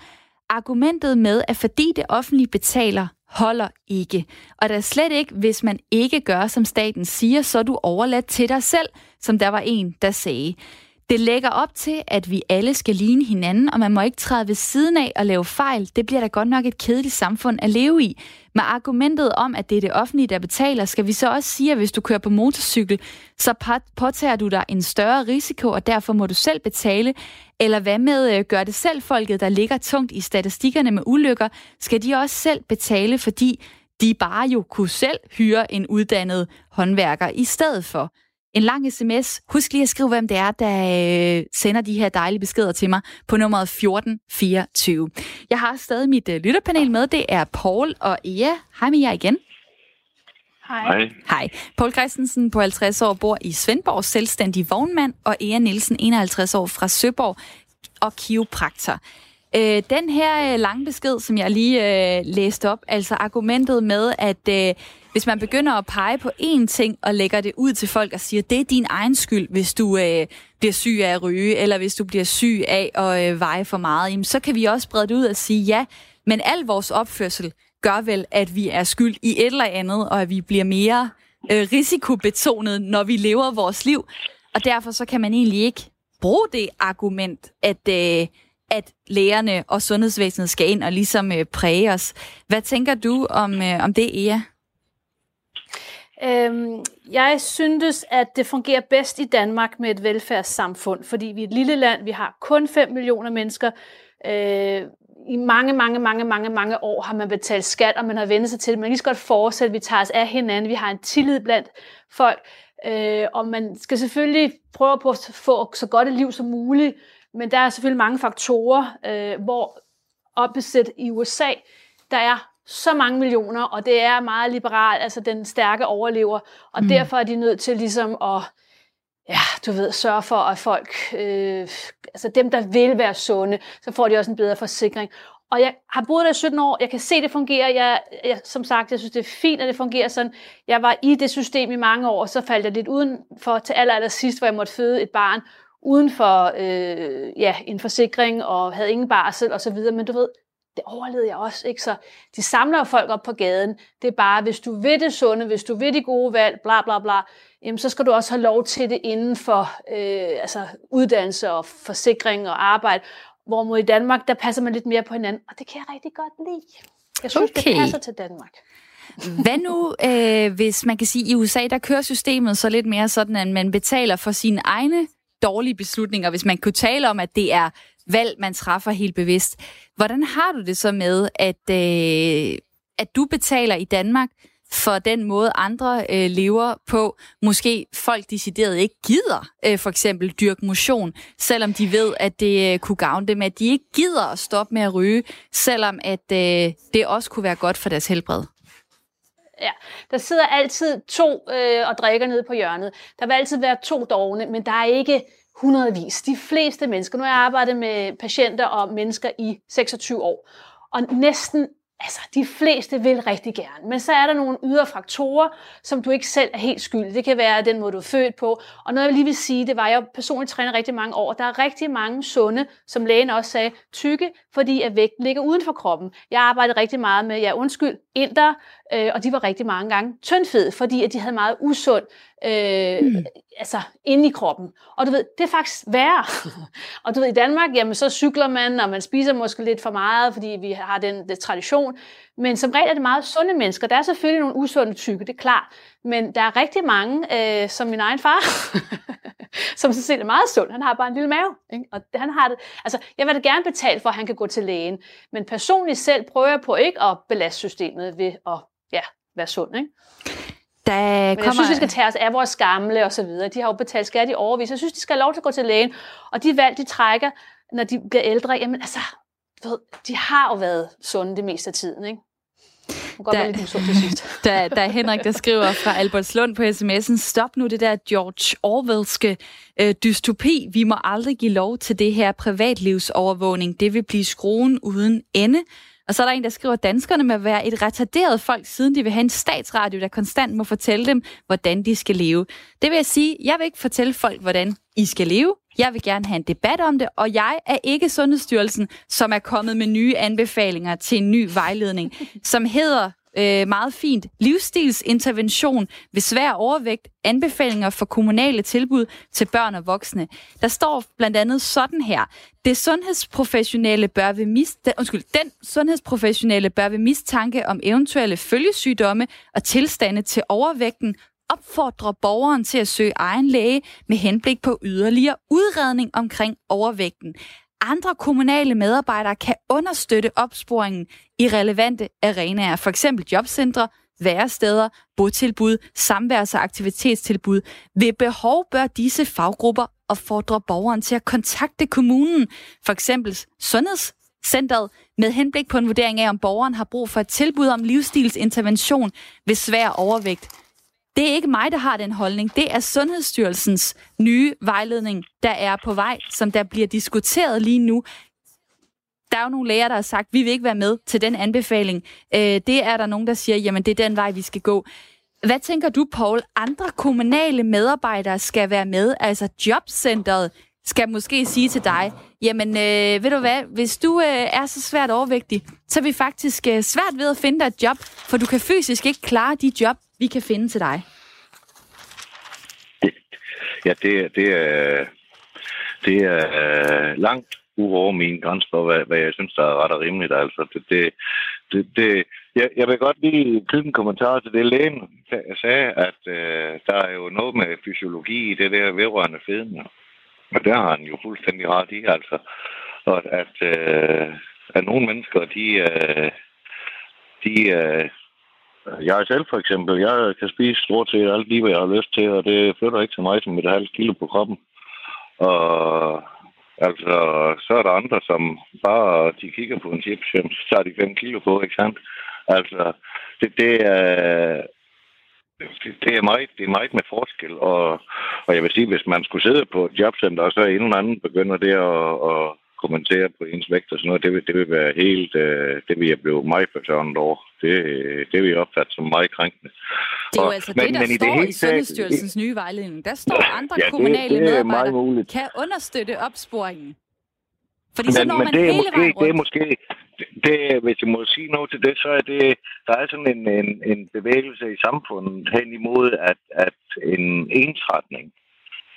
Argumentet med, at fordi det offentlige betaler, holder ikke. Og der er slet ikke, hvis man ikke gør, som staten siger, så er du overladt til dig selv, som der var en, der sagde. Det lægger op til, at vi alle skal ligne hinanden, og man må ikke træde ved siden af og lave fejl. Det bliver da godt nok et kedeligt samfund at leve i. Med argumentet om, at det er det offentlige, der betaler, skal vi så også sige, at hvis du kører på motorcykel, så påtager du dig en større risiko, og derfor må du selv betale. Eller hvad med gør det selv folket, der ligger tungt i statistikkerne med ulykker? Skal de også selv betale, fordi de bare jo kunne selv hyre en uddannet håndværker i stedet for? En lang sms. Husk lige at skrive, hvem det er, der sender de her dejlige beskeder til mig på nummeret fjorten fireogtyve. Jeg har stadig mit lytterpanel med. Det er Poul og Ea. Hej med jer igen. Hej. Hej. Poul Christensen på halvtreds år bor i Svendborg, selvstændig vognmand, og Ea Nielsen, enoghalvtreds år fra Søborg og kiropraktor. Den her lange besked, som jeg lige læste op, altså argumentet med, at hvis man begynder at pege på én ting og lægger det ud til folk og siger, det er din egen skyld, hvis du øh, bliver syg af at ryge, eller hvis du bliver syg af at øh, veje for meget, jamen, så kan vi også brede det ud og sige, ja, men al vores opførsel gør vel, at vi er skyld i et eller andet, og at vi bliver mere øh, risikobetonet, når vi lever vores liv. Og derfor så kan man egentlig ikke bruge det argument, at, øh, at lægerne og sundhedsvæsenet skal ind og ligesom øh, præge os. Hvad tænker du om, øh, om det, Ea? Øhm, jeg synes, at det fungerer bedst i Danmark med et velfærdssamfund, fordi vi er et lille land, vi har kun fem millioner mennesker. Øh, I mange, mange, mange, mange, mange år har man betalt skat, og man har vendt sig til det. Man kan lige så godt fortsætte, vi tager os af hinanden, vi har en tillid blandt folk, øh, og man skal selvfølgelig prøve på at få så godt et liv som muligt, men der er selvfølgelig mange faktorer, øh, hvor opsæt i U S A, der er så mange millioner, og det er meget liberalt, altså den stærke overlever, og mm. derfor er de nødt til ligesom at, ja, du ved, sørge for, at folk, øh, altså dem, der vil være sunde, så får de også en bedre forsikring. Og jeg har boet der i sytten år, jeg kan se, det fungerer, jeg, jeg, som sagt, jeg synes, det er fint, at det fungerer sådan. Jeg var i det system i mange år, og så faldt jeg lidt udenfor til aller, aller sidst, hvor jeg måtte føde et barn, uden for øh, ja, en forsikring, og havde ingen barsel, og så videre, men du ved, det overlevede jeg også, ikke? Så de samler folk op på gaden. Det er bare, hvis du vil det sunde, hvis du vil de gode valg, bla bla bla, jamen, så skal du også have lov til det inden for øh, altså uddannelse og forsikring og arbejde. Hvorimod i Danmark, der passer man lidt mere på hinanden, og det kan jeg rigtig godt lide. Jeg synes, okay. Det passer til Danmark. Hvad nu, øh, hvis man kan sige, i U S A, der kører systemet så lidt mere sådan, at man betaler for sine egne dårlige beslutninger, hvis man kunne tale om, at det er valg, man træffer helt bevidst. Hvordan har du det så med, at, øh, at du betaler i Danmark for den måde, andre øh, lever på? Måske folk decideret ikke gider øh, for eksempel dyrke motion, selvom de ved, at det øh, kunne gavne dem, at de ikke gider at stoppe med at ryge, selvom at øh, det også kunne være godt for deres helbred. Ja, der sidder altid to øh, og drikker nede på hjørnet. Der vil altid være to dovne, men der er ikke hundredvis. De fleste mennesker, nu har jeg arbejdet med patienter og mennesker i seksogtyve år, og næsten, altså de fleste vil rigtig gerne. Men så er der nogle ydre faktorer, som du ikke selv er helt skyldig. Det kan være den måde, du er født på. Og noget jeg lige vil sige, det var, at jeg personligt træner rigtig mange år. Der er rigtig mange sunde, som lægen også sagde, tykke, fordi at vægten ligger uden for kroppen. Jeg arbejdede rigtig meget med, ja undskyld, inder, øh, og de var rigtig mange gange tyndfede, fordi at de havde meget usund, øh, mm. altså inde i kroppen. Og du ved, det er faktisk værre. Og du ved, i Danmark, jamen så cykler man, og man spiser måske lidt for meget, fordi vi har den, den tradition. Men som regel er det meget sunde mennesker. Der er selvfølgelig nogle usunde tykke, det er klart. Men der er rigtig mange, øh, som min egen far, som så set er meget sund. Han har bare en lille mave. Ikke? Og han har det. Altså, jeg vil da gerne betale for, at han kan gå til lægen. Men personligt selv prøver jeg på ikke at belaste systemet ved at ja, være sund. Ikke? Der Men jeg synes, vi skal tage os af vores gamle og så videre. De har jo betalt skat i årevis. Jeg synes, de skal have lov til at gå til lægen. Og de valg, de trækker, når de bliver ældre, jamen altså, ved, de har jo været sunde det meste af tiden, ikke? Der, der, der er Henrik, der skriver fra Albertslund på sms'en, stop nu det der George Orwellske øh, dystopi. Vi må aldrig give lov til det her privatlivsovervågning. Det vil blive skruen uden ende. Og så er der en, der skriver, danskerne må være et retarderet folk, siden de vil have en statsradio, der konstant må fortælle dem, hvordan de skal leve. Det vil jeg sige, jeg vil ikke fortælle folk, hvordan I skal leve. Jeg vil gerne have en debat om det, og jeg er ikke Sundhedsstyrelsen, som er kommet med nye anbefalinger til en ny vejledning, som hedder øh, meget fint livsstilsintervention ved svær overvægt, anbefalinger for kommunale tilbud til børn og voksne. Der står blandt andet sådan her. Det sundhedsprofessionelle bør ved mis- den, undskyld, den sundhedsprofessionelle bør ved mistanke om eventuelle følgesygdomme og tilstande til overvægten opfordrer borgeren til at søge egen læge med henblik på yderligere udredning omkring overvægten. Andre kommunale medarbejdere kan understøtte opsporingen i relevante arenaer, f.eks. jobcentre, væresteder, botilbud, samværs- og aktivitetstilbud. Ved behov bør disse faggrupper opfordre borgeren til at kontakte kommunen, f.eks. sundhedscentret, med henblik på en vurdering af, om borgeren har brug for et tilbud om livsstilsintervention ved svær overvægt. Det er ikke mig, der har den holdning. Det er Sundhedsstyrelsens nye vejledning, der er på vej, som der bliver diskuteret lige nu. Der er jo nogle læger, der har sagt, vi vil ikke være med til den anbefaling. Øh, det er der nogen, der siger, jamen det er den vej, vi skal gå. Hvad tænker du, Poul? Andre kommunale medarbejdere skal være med, altså jobcentret skal måske sige til dig, jamen øh, ved du hvad, hvis du øh, er så svært overvægtig, så er vi faktisk øh, svært ved at finde dig et job, for du kan fysisk ikke klare de job, vi kan finde til dig. Ja, det, det er, det er øh, langt uover mine grænser, hvad, hvad jeg synes, der er ret og rimeligt. Altså, det, det, det, det, jeg, jeg vil godt lige knytte en kommentar til det, lægen sagde, at øh, der er jo noget med fysiologi i det der vedrørende fedme. Og der har han jo fuldstændig ret i, altså. Og at, øh, at nogle mennesker, de... Øh, de øh, jeg selv for eksempel, jeg kan spise stort set alt lige, hvad jeg har lyst til, og det flytter ikke så meget som et halvt kilo på kroppen. Og altså, så er der andre, som bare, de kigger på en chips, så tager de fem kilo på, ikke sandt? Altså, det, det er... Det er, meget, det er meget med forskel, og, og jeg vil sige, hvis man skulle sidde på et jobcenter, og så endnu en anden begynder det at, at kommentere på ens vægt og sådan noget, det vil, det vil være helt, det vil jeg blive meget personligt over. Det, det vil jeg opfatte som meget krænkende. Det er jo og, altså men, det, der men står i, i Sundhedsstyrelsens nye vejledning. Der står andre ja, kommunale det, det medarbejdere kan understøtte opsporingen. Fordi så når men, men man hele vejen rundt. Det er måske... Det, det, hvis jeg må sige noget til det, så er det, der er sådan en, en, en bevægelse i samfundet hen imod, at, at en ensretning,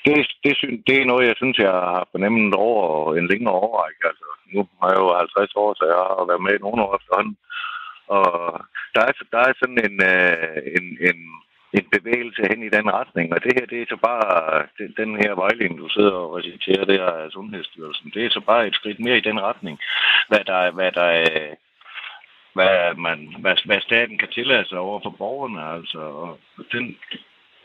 det, det, det er noget, jeg synes, jeg har fornemmet over en længere overrække. Altså, nu har jeg jo halvtreds år, så jeg har været med i nogle år efterhånden. Og der er, der er sådan en, en, en, en bevægelse hen i den retning, og det her, det er så bare, den, den her vejledning, du sidder og reciterer der af Sundhedsstyrelsen, det er så bare et skridt mere i den retning, hvad der er, hvad der er, Hvad, man, hvad, hvad staten kan tillade sig over for borgerne. Altså. Og den,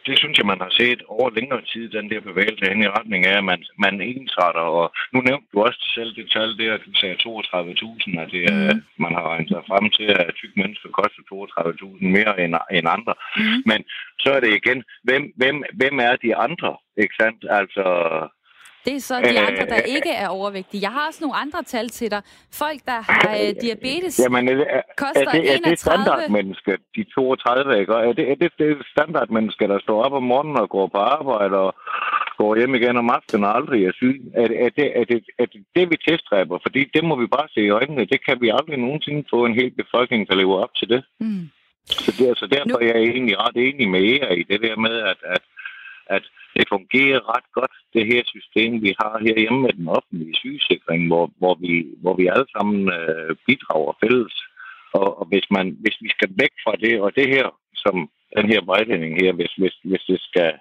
det synes jeg, man har set over længere tid, den der bevægelse hen i retning af, at man, man ensretter. Og nu nævnte du også selv det tal der, du sagde toogtredive tusind, og det er, mm. man har regnet sig frem til, at tykke mennesker koster toogtredive tusind mere end, end andre. Mm. Men så er det igen, hvem, hvem, hvem er de andre? Ikke sandt? Altså... Det er så de andre, der ikke er overvægtige. Jeg har også nogle andre tal til dig. Folk, der har øh, diabetes, jamen, er det, er, koster enogtredive... Er det, er det standardmennesket, de toogtredive, ikke? Er det, er det, det standardmennesket, der står op om morgenen og går på arbejde og går hjem igen om aftenen og aldrig er syg? Er det er det, er det, er det det, vi tilstræber? Fordi det må vi bare se i øjnene. Det kan vi aldrig nogensinde få en hel befolkning, der lever op til det. Mm. Så, det, så derfor nu... jeg er jeg egentlig ret enig med jer i det der med, at, at at det fungerer ret godt, det her system, vi har herhjemme med den offentlige sygesikring, hvor, hvor, vi, hvor vi alle sammen øh, bidrager fælles. Og, og hvis, man, hvis vi skal væk fra det, og det her, som den her vejledning her, hvis, hvis, hvis det skal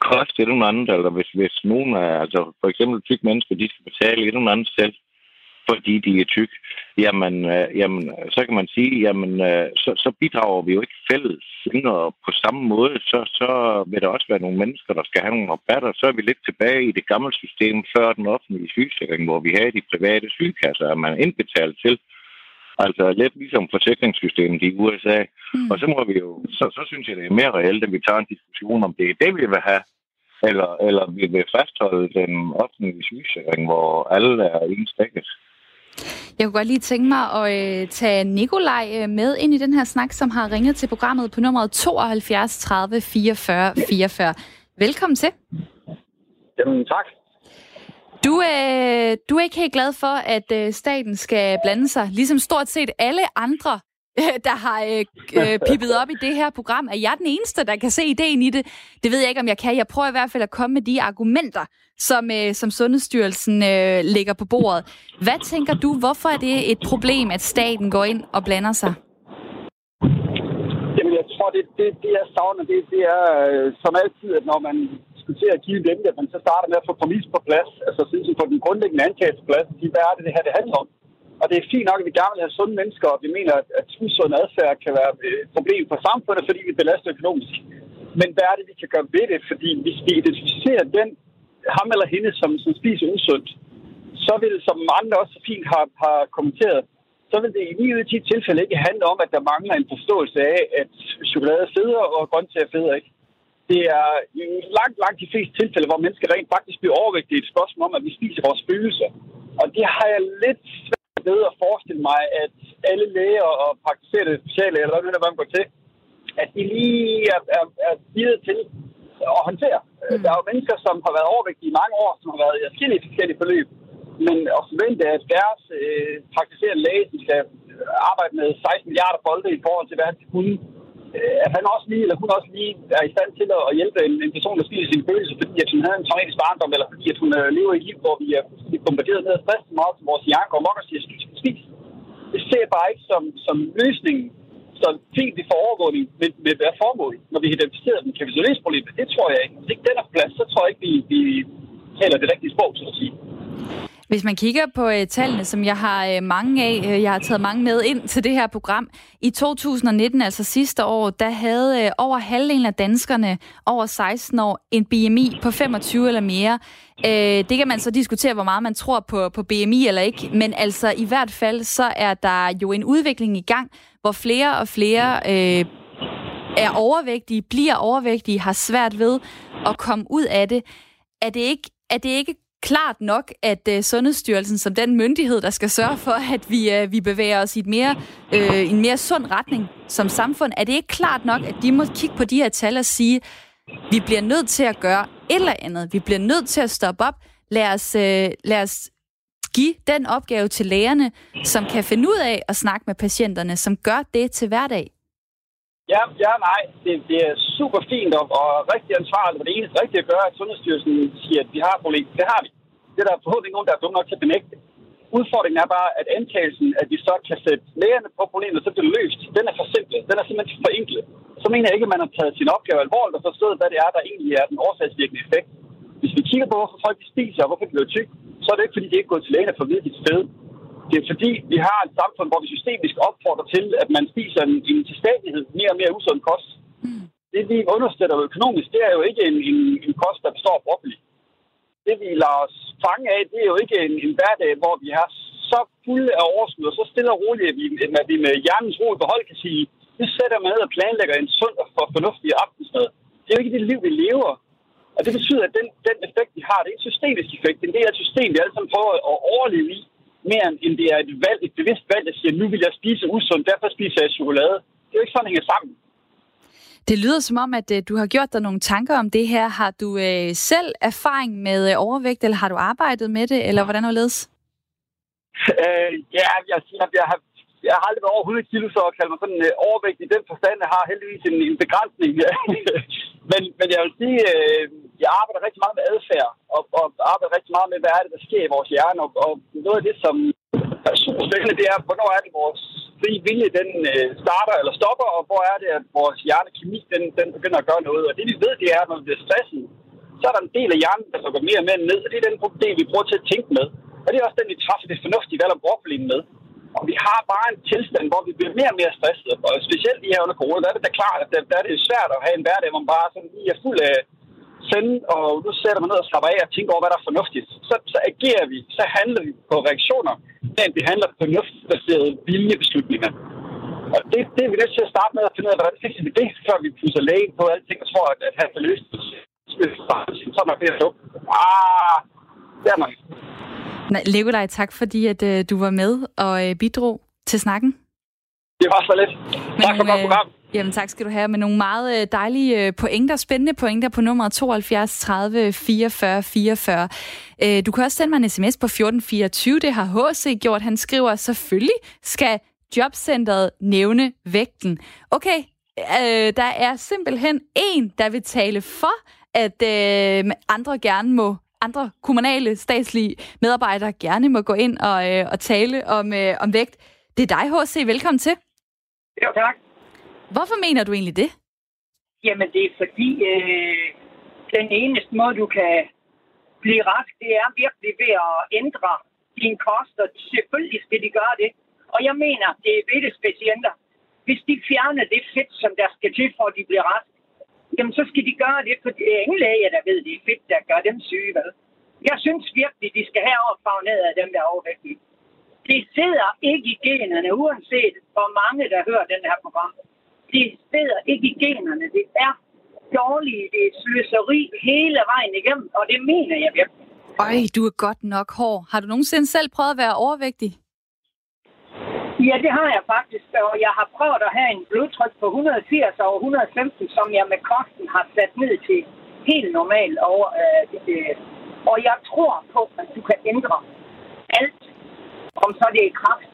koste et eller andet, eller hvis, hvis nogen er, altså for eksempel tykke mennesker, de skal betale et eller andet selv, fordi de er tykke, jamen, øh, jamen, så kan man sige, jamen, øh, så, så bidrager vi jo ikke fælles. Og på samme måde, så, så vil der også være nogle mennesker, der skal have nogle rabatter. Så er vi lidt tilbage i det gamle system før den offentlige sygesikring, hvor vi havde de private sygekasser, at man indbetalte til. Altså lidt ligesom forsikringssystemet i U S A. Mm. Og så må vi jo, så, så synes jeg, det er mere reelt, at vi tager en diskussion om det er det, vi vil have. Eller, eller vi vil fastholde den offentlige sygesikring, hvor alle er indstækket. Jeg kunne godt lige tænke mig at øh, tage Nikolaj øh, med ind i den her snak, som har ringet til programmet på nummeret tooghalvfjerds tredive fireogfyrre fireogfyrre. Velkommen til. Jamen, tak. Du, øh, du er ikke helt glad for, at øh, staten skal blande sig, ligesom stort set alle andre, øh, der har øh, øh, pippet op i det her program. Er jeg den eneste, der kan se ideen i det? Det ved jeg ikke, om jeg kan. Jeg prøver i hvert fald at komme med de argumenter, som, øh, som Sundhedsstyrelsen øh, lægger på bordet. Hvad tænker du, hvorfor er det et problem, at staten går ind og blander sig? Jamen, jeg tror, det, det, det er savnet, det, det er øh, som altid, at når man diskuterer at give dem, at man så starter med at få præmis på plads, altså sådan på den grundlæggende antagelse på plads, hvad er det, det her det handler om? Og det er fint nok, at vi gerne vil have sunde mennesker, og vi mener, at, at usund adfærd kan være et problem for samfundet, fordi vi belaster økonomisk. Men hvad er det, vi kan gøre ved det? Fordi hvis vi identificerer den ham eller hende, som, som spiser usundt, så vil, som andre også så fint har, har kommenteret, så vil det i ni ud af ti tilfælde ikke handle om, at der mangler en forståelse af, at chokolade er federe, og grøntsager er federe, ikke? Det er i langt, langt de fleste tilfælde, hvor mennesker rent faktisk bliver overvægtige, et spørgsmål om, at vi spiser vores følelser. Og det har jeg lidt svært ved at forestille mig, at alle læger og praktiserende speciallæger, eller hvad man går til, at de lige er, er, er givet til at håndtere. Mm. Der er jo mennesker, som har været overvægtige i mange år, som har været i forskellige forskellige forløb, men at forvente, at deres øh, praktiserende læge, som skal arbejde med seksten milliarder bolde i forhold til, hvad han kunne, øh, at han også lige, eller hun også lige er i stand til at hjælpe en, en person, der spiser sine følelser, fordi at hun havde en traumatisk barndom, eller fordi at hun øh, lever i et liv, hvor vi er bombarderet ned af stress, som også vores hjerne går mok og siger, spis. Det ser bare ikke som, som løsningen. Så fint vi får overvågning med, med hver formål, når vi identificerer den, kan vi så løse problemet. Det tror jeg ikke. Hvis ikke den er på plads, så tror jeg ikke, vi, vi taler det rigtige sprog, så at sige. Hvis man kigger på uh, tallene, som jeg har uh, mange af, uh, jeg har taget mange med ind til det her program. I to tusind nitten, altså sidste år, der havde uh, over halvdelen af danskerne over seksten år en B M I på femogtyve eller mere. Uh, det kan man så diskutere, hvor meget man tror på, på B M I eller ikke, men altså i hvert fald, så er der jo en udvikling i gang, hvor flere og flere øh, er overvægtige, bliver overvægtige, har svært ved at komme ud af det. Er det ikke, er det ikke klart nok, at øh, Sundhedsstyrelsen som den myndighed, der skal sørge for, at vi, øh, vi bevæger os i et mere, øh, en mere sund retning som samfund, er det ikke klart nok, at de må kigge på de her tal og sige, vi bliver nødt til at gøre et eller andet, vi bliver nødt til at stoppe op, lad os, øh, lad os give den opgave til lægerne, som kan finde ud af at snakke med patienterne, som gør det til hverdag? Ja, ja, nej. Det, det er super fint og, og rigtig ansvarligt, og det eneste rigtige at gøre, at Sundhedsstyrelsen siger, at vi har et problem. Det har vi. Det er der forhåbentlig nogen, der er dumme nok til at benægte. Udfordringen er bare, at antagelsen, at vi så kan sætte lægerne på problemet, så bliver det løst, den er for simpel. Den er simpelthen for enkel. Så mener jeg ikke, at man har taget sin opgave alvorligt og forstået, hvad det er, der egentlig er den årsagsvirkende effekt. Hvis vi kigger på, hvorfor folk spiser og hvorfor de bliver tykke, så er det ikke, fordi de ikke er gået til lægen for at vide, at de er fede. Det er fordi, vi har et samfund, hvor vi systemisk opfordrer til, at man spiser en, en tilstændighed mere og mere usund kost. Mm. Det, vi understøtter økonomisk, det er jo ikke en, en, en kost, der består af broccoli. Det, vi lader os fange af, det er jo ikke en, en hverdag, hvor vi er så fulde af overskud, og så stille og roligt, at vi, at vi med hjernens ro i behold kan sige, vi sætter med og planlægger en sund og fornuftig aftensmad. Det er jo ikke det liv, vi lever. Og det betyder, at den, den effekt, vi har, det er en systemisk effekt. Det er et system, vi alle sammen prøver at overleve i, mere end det er et valg, et bevidst valg, der siger, nu vil jeg spise usundt, derfor spiser jeg chokolade. Det er jo ikke sådan, det hænger sammen. Det lyder som om, at du har gjort dig nogle tanker om det her. Har du øh, selv erfaring med øh, overvægt, eller har du arbejdet med det, eller hvordan har du ledes? Øh, ja, jeg, jeg, jeg, har, jeg har aldrig været over hundrede kilo, så at kalde mig sådan øh, overvægt i den forstand. Jeg har heldigvis en, en begrænsning. men, men jeg vil sige, øh, jeg arbejder rigtig meget med adfærd, og, og arbejder rigtig meget med, hvad er det, der sker i vores hjerne. Og, og noget af det, som er super spændende, det er, hvornår er det vores fri vilje, den øh, starter eller stopper, og hvor er det, at vores hjernekemi, den, den begynder at gøre noget. Og det vi ved, det er, at når vi bliver stresset, så er der en del af hjernen, der så går mere og mere ned, og det er den del, vi bruger til at tænke med. Og det er også den, vi træffer det fornuftige valg om brokkelin med. Og vi har bare en tilstand, hvor vi bliver mere og mere stresset, og specielt i her under corona, der er det da klart, at der, der er det svært at have en hverdag, hvor man bare sådan lige er fuld af sende, og nu sætter man ned og slapper af og tænker over, hvad der er fornuftigt. Så, så agerer vi, så handler vi på reaktioner, men vi handler på fornuftsbaserede viljebeslutninger. Og det, det er vi nødt til at starte med at finde ud af, hvordan fikser vi det, før vi pusser lægen på alting og tror, at, at han kan løse det. Så er man ved at lukke. Ah, det er man. Nikolaj, tak fordi at, øh, du var med og øh, bidrog til snakken. Det var så lidt. Men, tak for et godt program. Jamen tak skal du have, med nogle meget dejlige pointer, spændende pointer på nummeret tooghalvfjerds tredive fireogfyrre fireogfyrre. Du kan også sende mig en sms på fjorten fireogtyve, det har H C gjort. Han skriver, selvfølgelig skal jobcentret nævne vægten. Okay, øh, der er simpelthen en, der vil tale for, at øh, andre gerne må, andre kommunale, statslige medarbejdere gerne må gå ind og, øh, og tale om, øh, om vægt. Det er dig, H C, velkommen til. Ja, tak. Hvorfor mener du egentlig det? Jamen, det er fordi, øh, den eneste måde, du kan blive rask, det er virkelig ved at ændre din kost, og selvfølgelig skal de gøre det. Og jeg mener, det er diabetespatienter. Hvis de fjerner det fedt, som der skal til, for at de bliver rask, jamen, så skal de gøre det, for det er ingen læger, der ved, det er fedt, der gør dem syge, vel? Jeg synes virkelig, de skal have overfagnet af dem, der er overvægtige. Det sidder ikke i generne, uanset hvor mange, der hører den her program. Det sidder ikke i generne. Det er dårligt. Det er sløseri hele vejen igennem, og det mener jeg virkelig. Øj, du er godt nok hård. Har du nogensinde selv prøvet at være overvægtig? Ja, det har jeg faktisk. Og jeg har prøvet at have en blodtryk på et hundrede og firs over et hundrede og femten, som jeg med kosten har sat ned til helt normalt. Og, øh, og jeg tror på, at du kan ændre alt, om så det er kræft.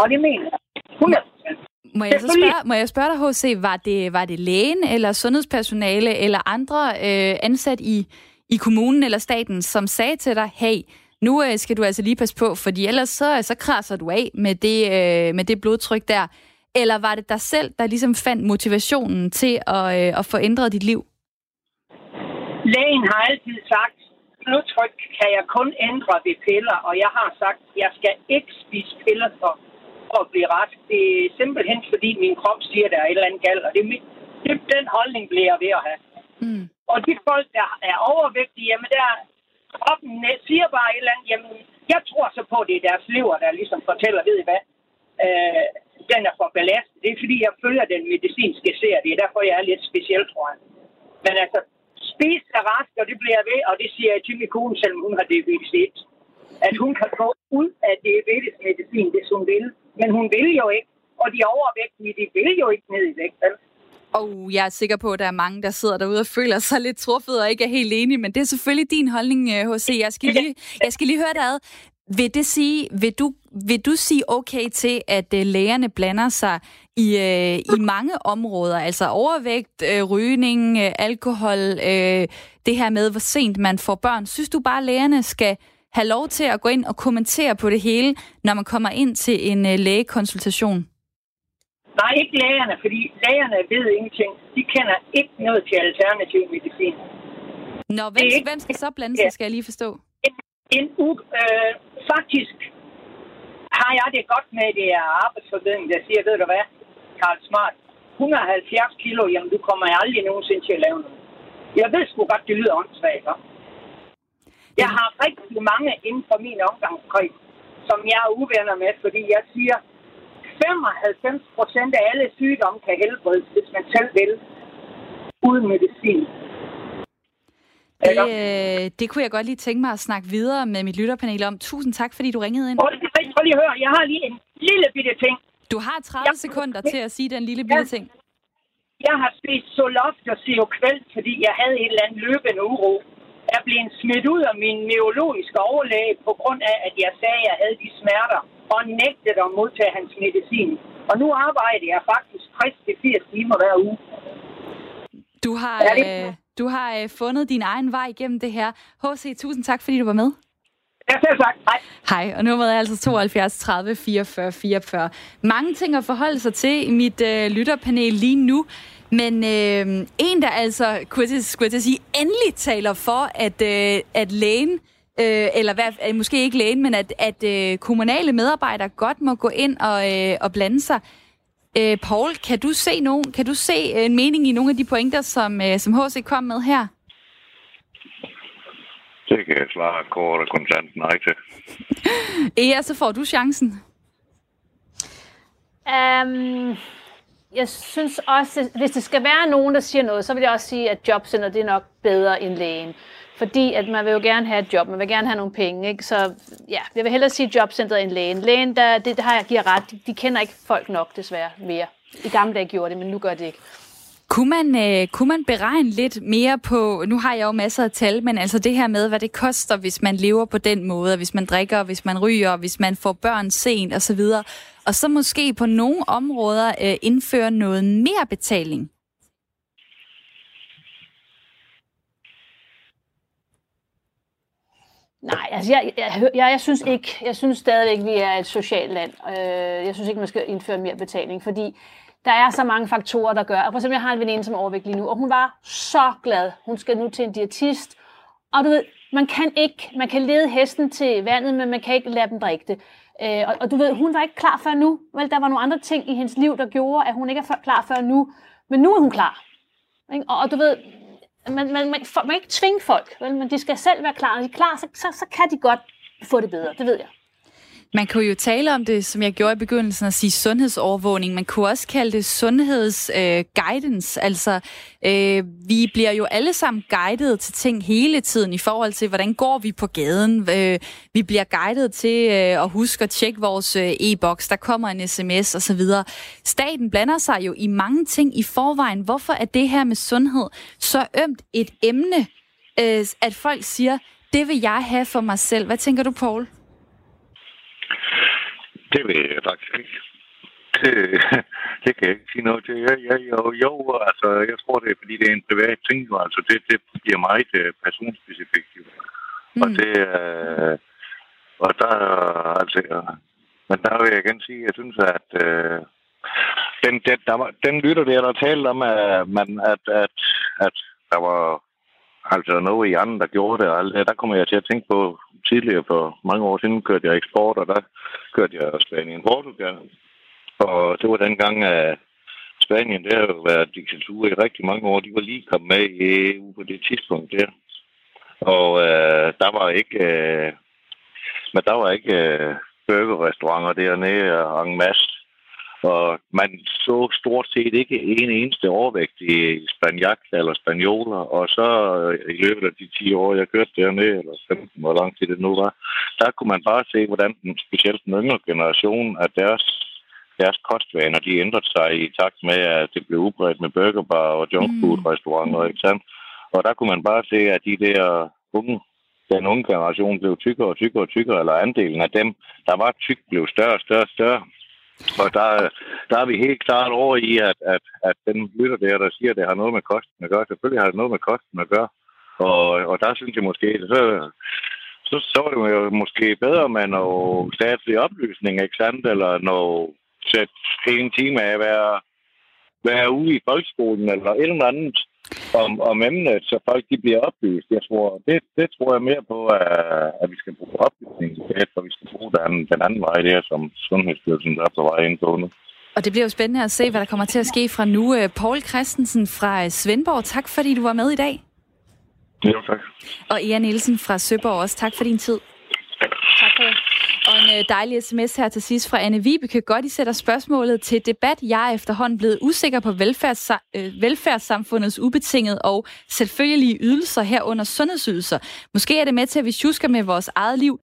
Og det mener jeg. hundrede procent. Må jeg så spørge, må jeg spørge dig, H C, var det, var det lægen eller sundhedspersonale eller andre øh, ansat i, i kommunen eller staten, som sagde til dig, hey, nu øh, skal du altså lige passe på, fordi ellers så, så krasser du af med det, øh, med det blodtryk der? Eller var det dig selv, der ligesom fandt motivationen til at, øh, at forændre dit liv? Lægen har altid sagt, blodtryk kan jeg kun ændre ved piller, og jeg har sagt, jeg skal ikke spise piller for at blive rask. Det er simpelthen fordi min krop siger, der er et eller andet galt, og det, det, den holdning bliver jeg ved at have. Mm. Og de folk, der er overvægtige, jamen der kroppen siger bare et eller andet, jamen jeg tror så på, det er deres lever, der ligesom fortæller, ved I hvad, øh, den er for ballast. Det er fordi, jeg følger den medicinske serie, det er derfor, jeg er lidt speciel, tror jeg. Men altså, spis er rask, og det bliver jeg ved, og det siger jeg til min kone, selvom hun har diabetes. At hun kan gå ud af diabetesmedicin, hvis hun vil. Men hun vil jo ikke, og de overvægtige, de vil jo ikke ned i vægt. Og oh, jeg er sikker på, at der er mange, der sidder derude og føler sig lidt truffet og ikke er helt enige, men det er selvfølgelig din holdning, H C. Jeg skal lige, jeg skal lige høre dig ad. Vil det sige, vil du, vil du sige okay til, at lægerne blander sig i, øh, i mange områder, altså overvægt, øh, rygning, øh, alkohol, øh, det her med, hvor sent man får børn? Synes du bare, at lægerne skal have lov til at gå ind og kommentere på det hele, når man kommer ind til en øh, lægekonsultation? Nej, ikke lægerne, fordi lægerne ved ingenting. De kender ikke noget til alternativ medicin. Nå, hvem, ikke, hvem skal så blande sig, skal jeg lige forstå? En, en u- øh, faktisk har jeg det godt med, det er arbejdsfordelingen, der siger, ved du hvad, Carl Smart, et hundrede og halvfjerds kilo, jamen du kommer jeg aldrig nogensinde til at lave noget. Jeg ved sgu godt, det lyder åndssvagt. Jeg har rigtig mange inden for min omgangskreds, som jeg er uvenner med, fordi jeg siger, femoghalvfems procent af alle sygdomme kan helbredes, hvis man selv vil, uden medicin. Det, det kunne jeg godt lige tænke mig at snakke videre med mit lytterpanel om. Tusind tak, fordi du ringede ind. Prøv lige at høre, jeg har lige en lille bitte ting. Du har tredive jeg... sekunder til at sige den lille bitte ting. Jeg har spist soloft og sevkvæld, fordi jeg havde en eller anden løbende uro. Jeg blev smidt ud af min neurologiske overlæge på grund af, at jeg sagde, at jeg havde de smerter og nægtede at modtage hans medicin. Og nu arbejder jeg faktisk tres til firs timer hver uge. Du har, øh, du har øh, fundet din egen vej igennem det her. H C, tusind tak, fordi du var med. Ja, selv tak. Hej. Hej, og nummeret er altså syv to, tredive, fireogfyrre, fireogfyrre. Mange ting at forholde sig til i mit øh, lytterpanel lige nu. Men øh, en, der altså, kunne jeg, skulle jeg sige, endelig taler for, at, øh, at lægen, øh, eller hvad, måske ikke lægen, men at, at øh, kommunale medarbejdere godt må gå ind og, øh, og blande sig. Øh, Poul, kan du se nogen, kan du se en mening i nogle af de pointer, som, øh, som H C kom med her? Det kan jeg svare kort og kontant nej til. Ja, så får du chancen. Um... Jeg synes også, hvis det skal være nogen, der siger noget, så vil jeg også sige, at jobcenter, det er nok bedre end lægen. Fordi at man vil jo gerne have et job, man vil gerne have nogle penge, ikke? Så ja, jeg vil hellere sige jobcenteret end lægen. Lægen, der, det, det har jeg giver ret, de, de kender ikke folk nok desværre mere. I gamle dage gjorde det, men nu gør det ikke. Kunne man, øh, kunne man beregne lidt mere på, nu har jeg jo masser af tal, men altså det her med, hvad det koster, hvis man lever på den måde, hvis man drikker, hvis man ryger, hvis man får børn sent osv., og så måske på nogle områder øh, indføre noget mere betaling? Nej, altså jeg, jeg, jeg, jeg synes ikke, jeg synes stadigvæk, vi er et socialt land. Jeg synes ikke, man skal indføre mere betaling, fordi der er så mange faktorer, der gør. Og for eksempel, jeg har en veninde, som er overvægtig lige nu, og hun var så glad. Hun skal nu til en diætist. Og du ved, man kan ikke, man kan lede hesten til vandet, men man kan ikke lade dem drikke det. Øh, og, og du ved, hun var ikke klar før nu. Vel, der var nogle andre ting i hendes liv, der gjorde, at hun ikke er klar før nu. Men nu er hun klar. Og, og du ved, man, man, man, man kan ikke tvinge folk, vel? Men de skal selv være klar. Når de er klar, så, så, så kan de godt få det bedre. Det ved jeg. Man kunne jo tale om det, som jeg gjorde i begyndelsen, at sige sundhedsovervågning. Man kunne også kalde det sundhedsguidance. Øh, altså, øh, vi bliver jo alle sammen guidet til ting hele tiden i forhold til, hvordan går vi på gaden. Øh, vi bliver guidet til øh, at huske at tjekke vores øh, e-boks. Der kommer en sms osv. Staten blander sig jo i mange ting i forvejen. Hvorfor er det her med sundhed så ømt et emne, øh, at folk siger, det vil jeg have for mig selv? Hvad tænker du, Poul? Det ved jeg faktisk ikke. Det, det kan jeg ikke sige noget til. Ja, ja, jo, jo, altså, jeg tror, det er, fordi det er en privat ting. Altså, det, det bliver meget personspecifikt. Mm. Og det er... Og der... Altså, men der vil jeg igen sige, jeg synes, at... Øh, den, den, der, den lytter, der der talte om, at, man, at, at, at der var altså noget i andre, der gjorde det. Altså, der kommer jeg til at tænke på... Tidligere for mange år siden kørte jeg eksport, og der kørte jeg Spanien og Portugal. Og det var dengang, at Spanien, der har jo været diktatur i rigtig mange år. De var lige kommet med i E U på det tidspunkt der. Og øh, der var ikke, øh, men der var ikke øh, burgerrestauranter dernede og en masse. Og man så stort set ikke en eneste overvægtige spanjak eller spanioler. Og så i løbet af de ti år, jeg kørte dernede, eller femten, hvor lang tid det nu var, der kunne man bare se, hvordan den, specielt den yngre generation, at deres, deres kostvaner, de ændrede sig i takt med, at det blev udbredt med burgerbar og junkfood-restauranter. Mm. Og der kunne man bare se, at de der unge, den unge generation blev tykkere og tykkere og tykkere, eller andelen af dem, der var tyk, blev større og større og større. Og der, der er vi helt klart over i, at, at, at den lytter der, der siger, at det har noget med kosten at gøre. Selvfølgelig har det noget med kosten at gøre. Og, og der synes jeg måske, så, så så, så var det jo måske bedre med noget statslig oplysning, ikke sandt? Eller noget sæt en time af at være, være ude i folkeskolen eller et eller andet om, om emnet, så folk de bliver oplyst. Jeg tror, det, det tror jeg mere på, at vi skal bruge oplysning, for vi skal bruge den, den anden vej der, som Sundhedsstyrelsen er på vej ind på nu. Og det bliver jo spændende at se, hvad der kommer til at ske fra nu. Poul Christensen fra Svendborg, tak fordi du var med i dag. Jo, tak. Og Ea Nielsen fra Søborg også, tak for din tid. Tak for det. Og en dejlig sms her til sidst fra Anne Vibeke. Godt, I sætter spørgsmålet til debat. Jeg er efterhånden blevet usikker på velfærds- velfærdssamfundets ubetinget og selvfølgelige ydelser, herunder sundhedsydelser. Måske er det med til, at vi sjusker med vores eget liv,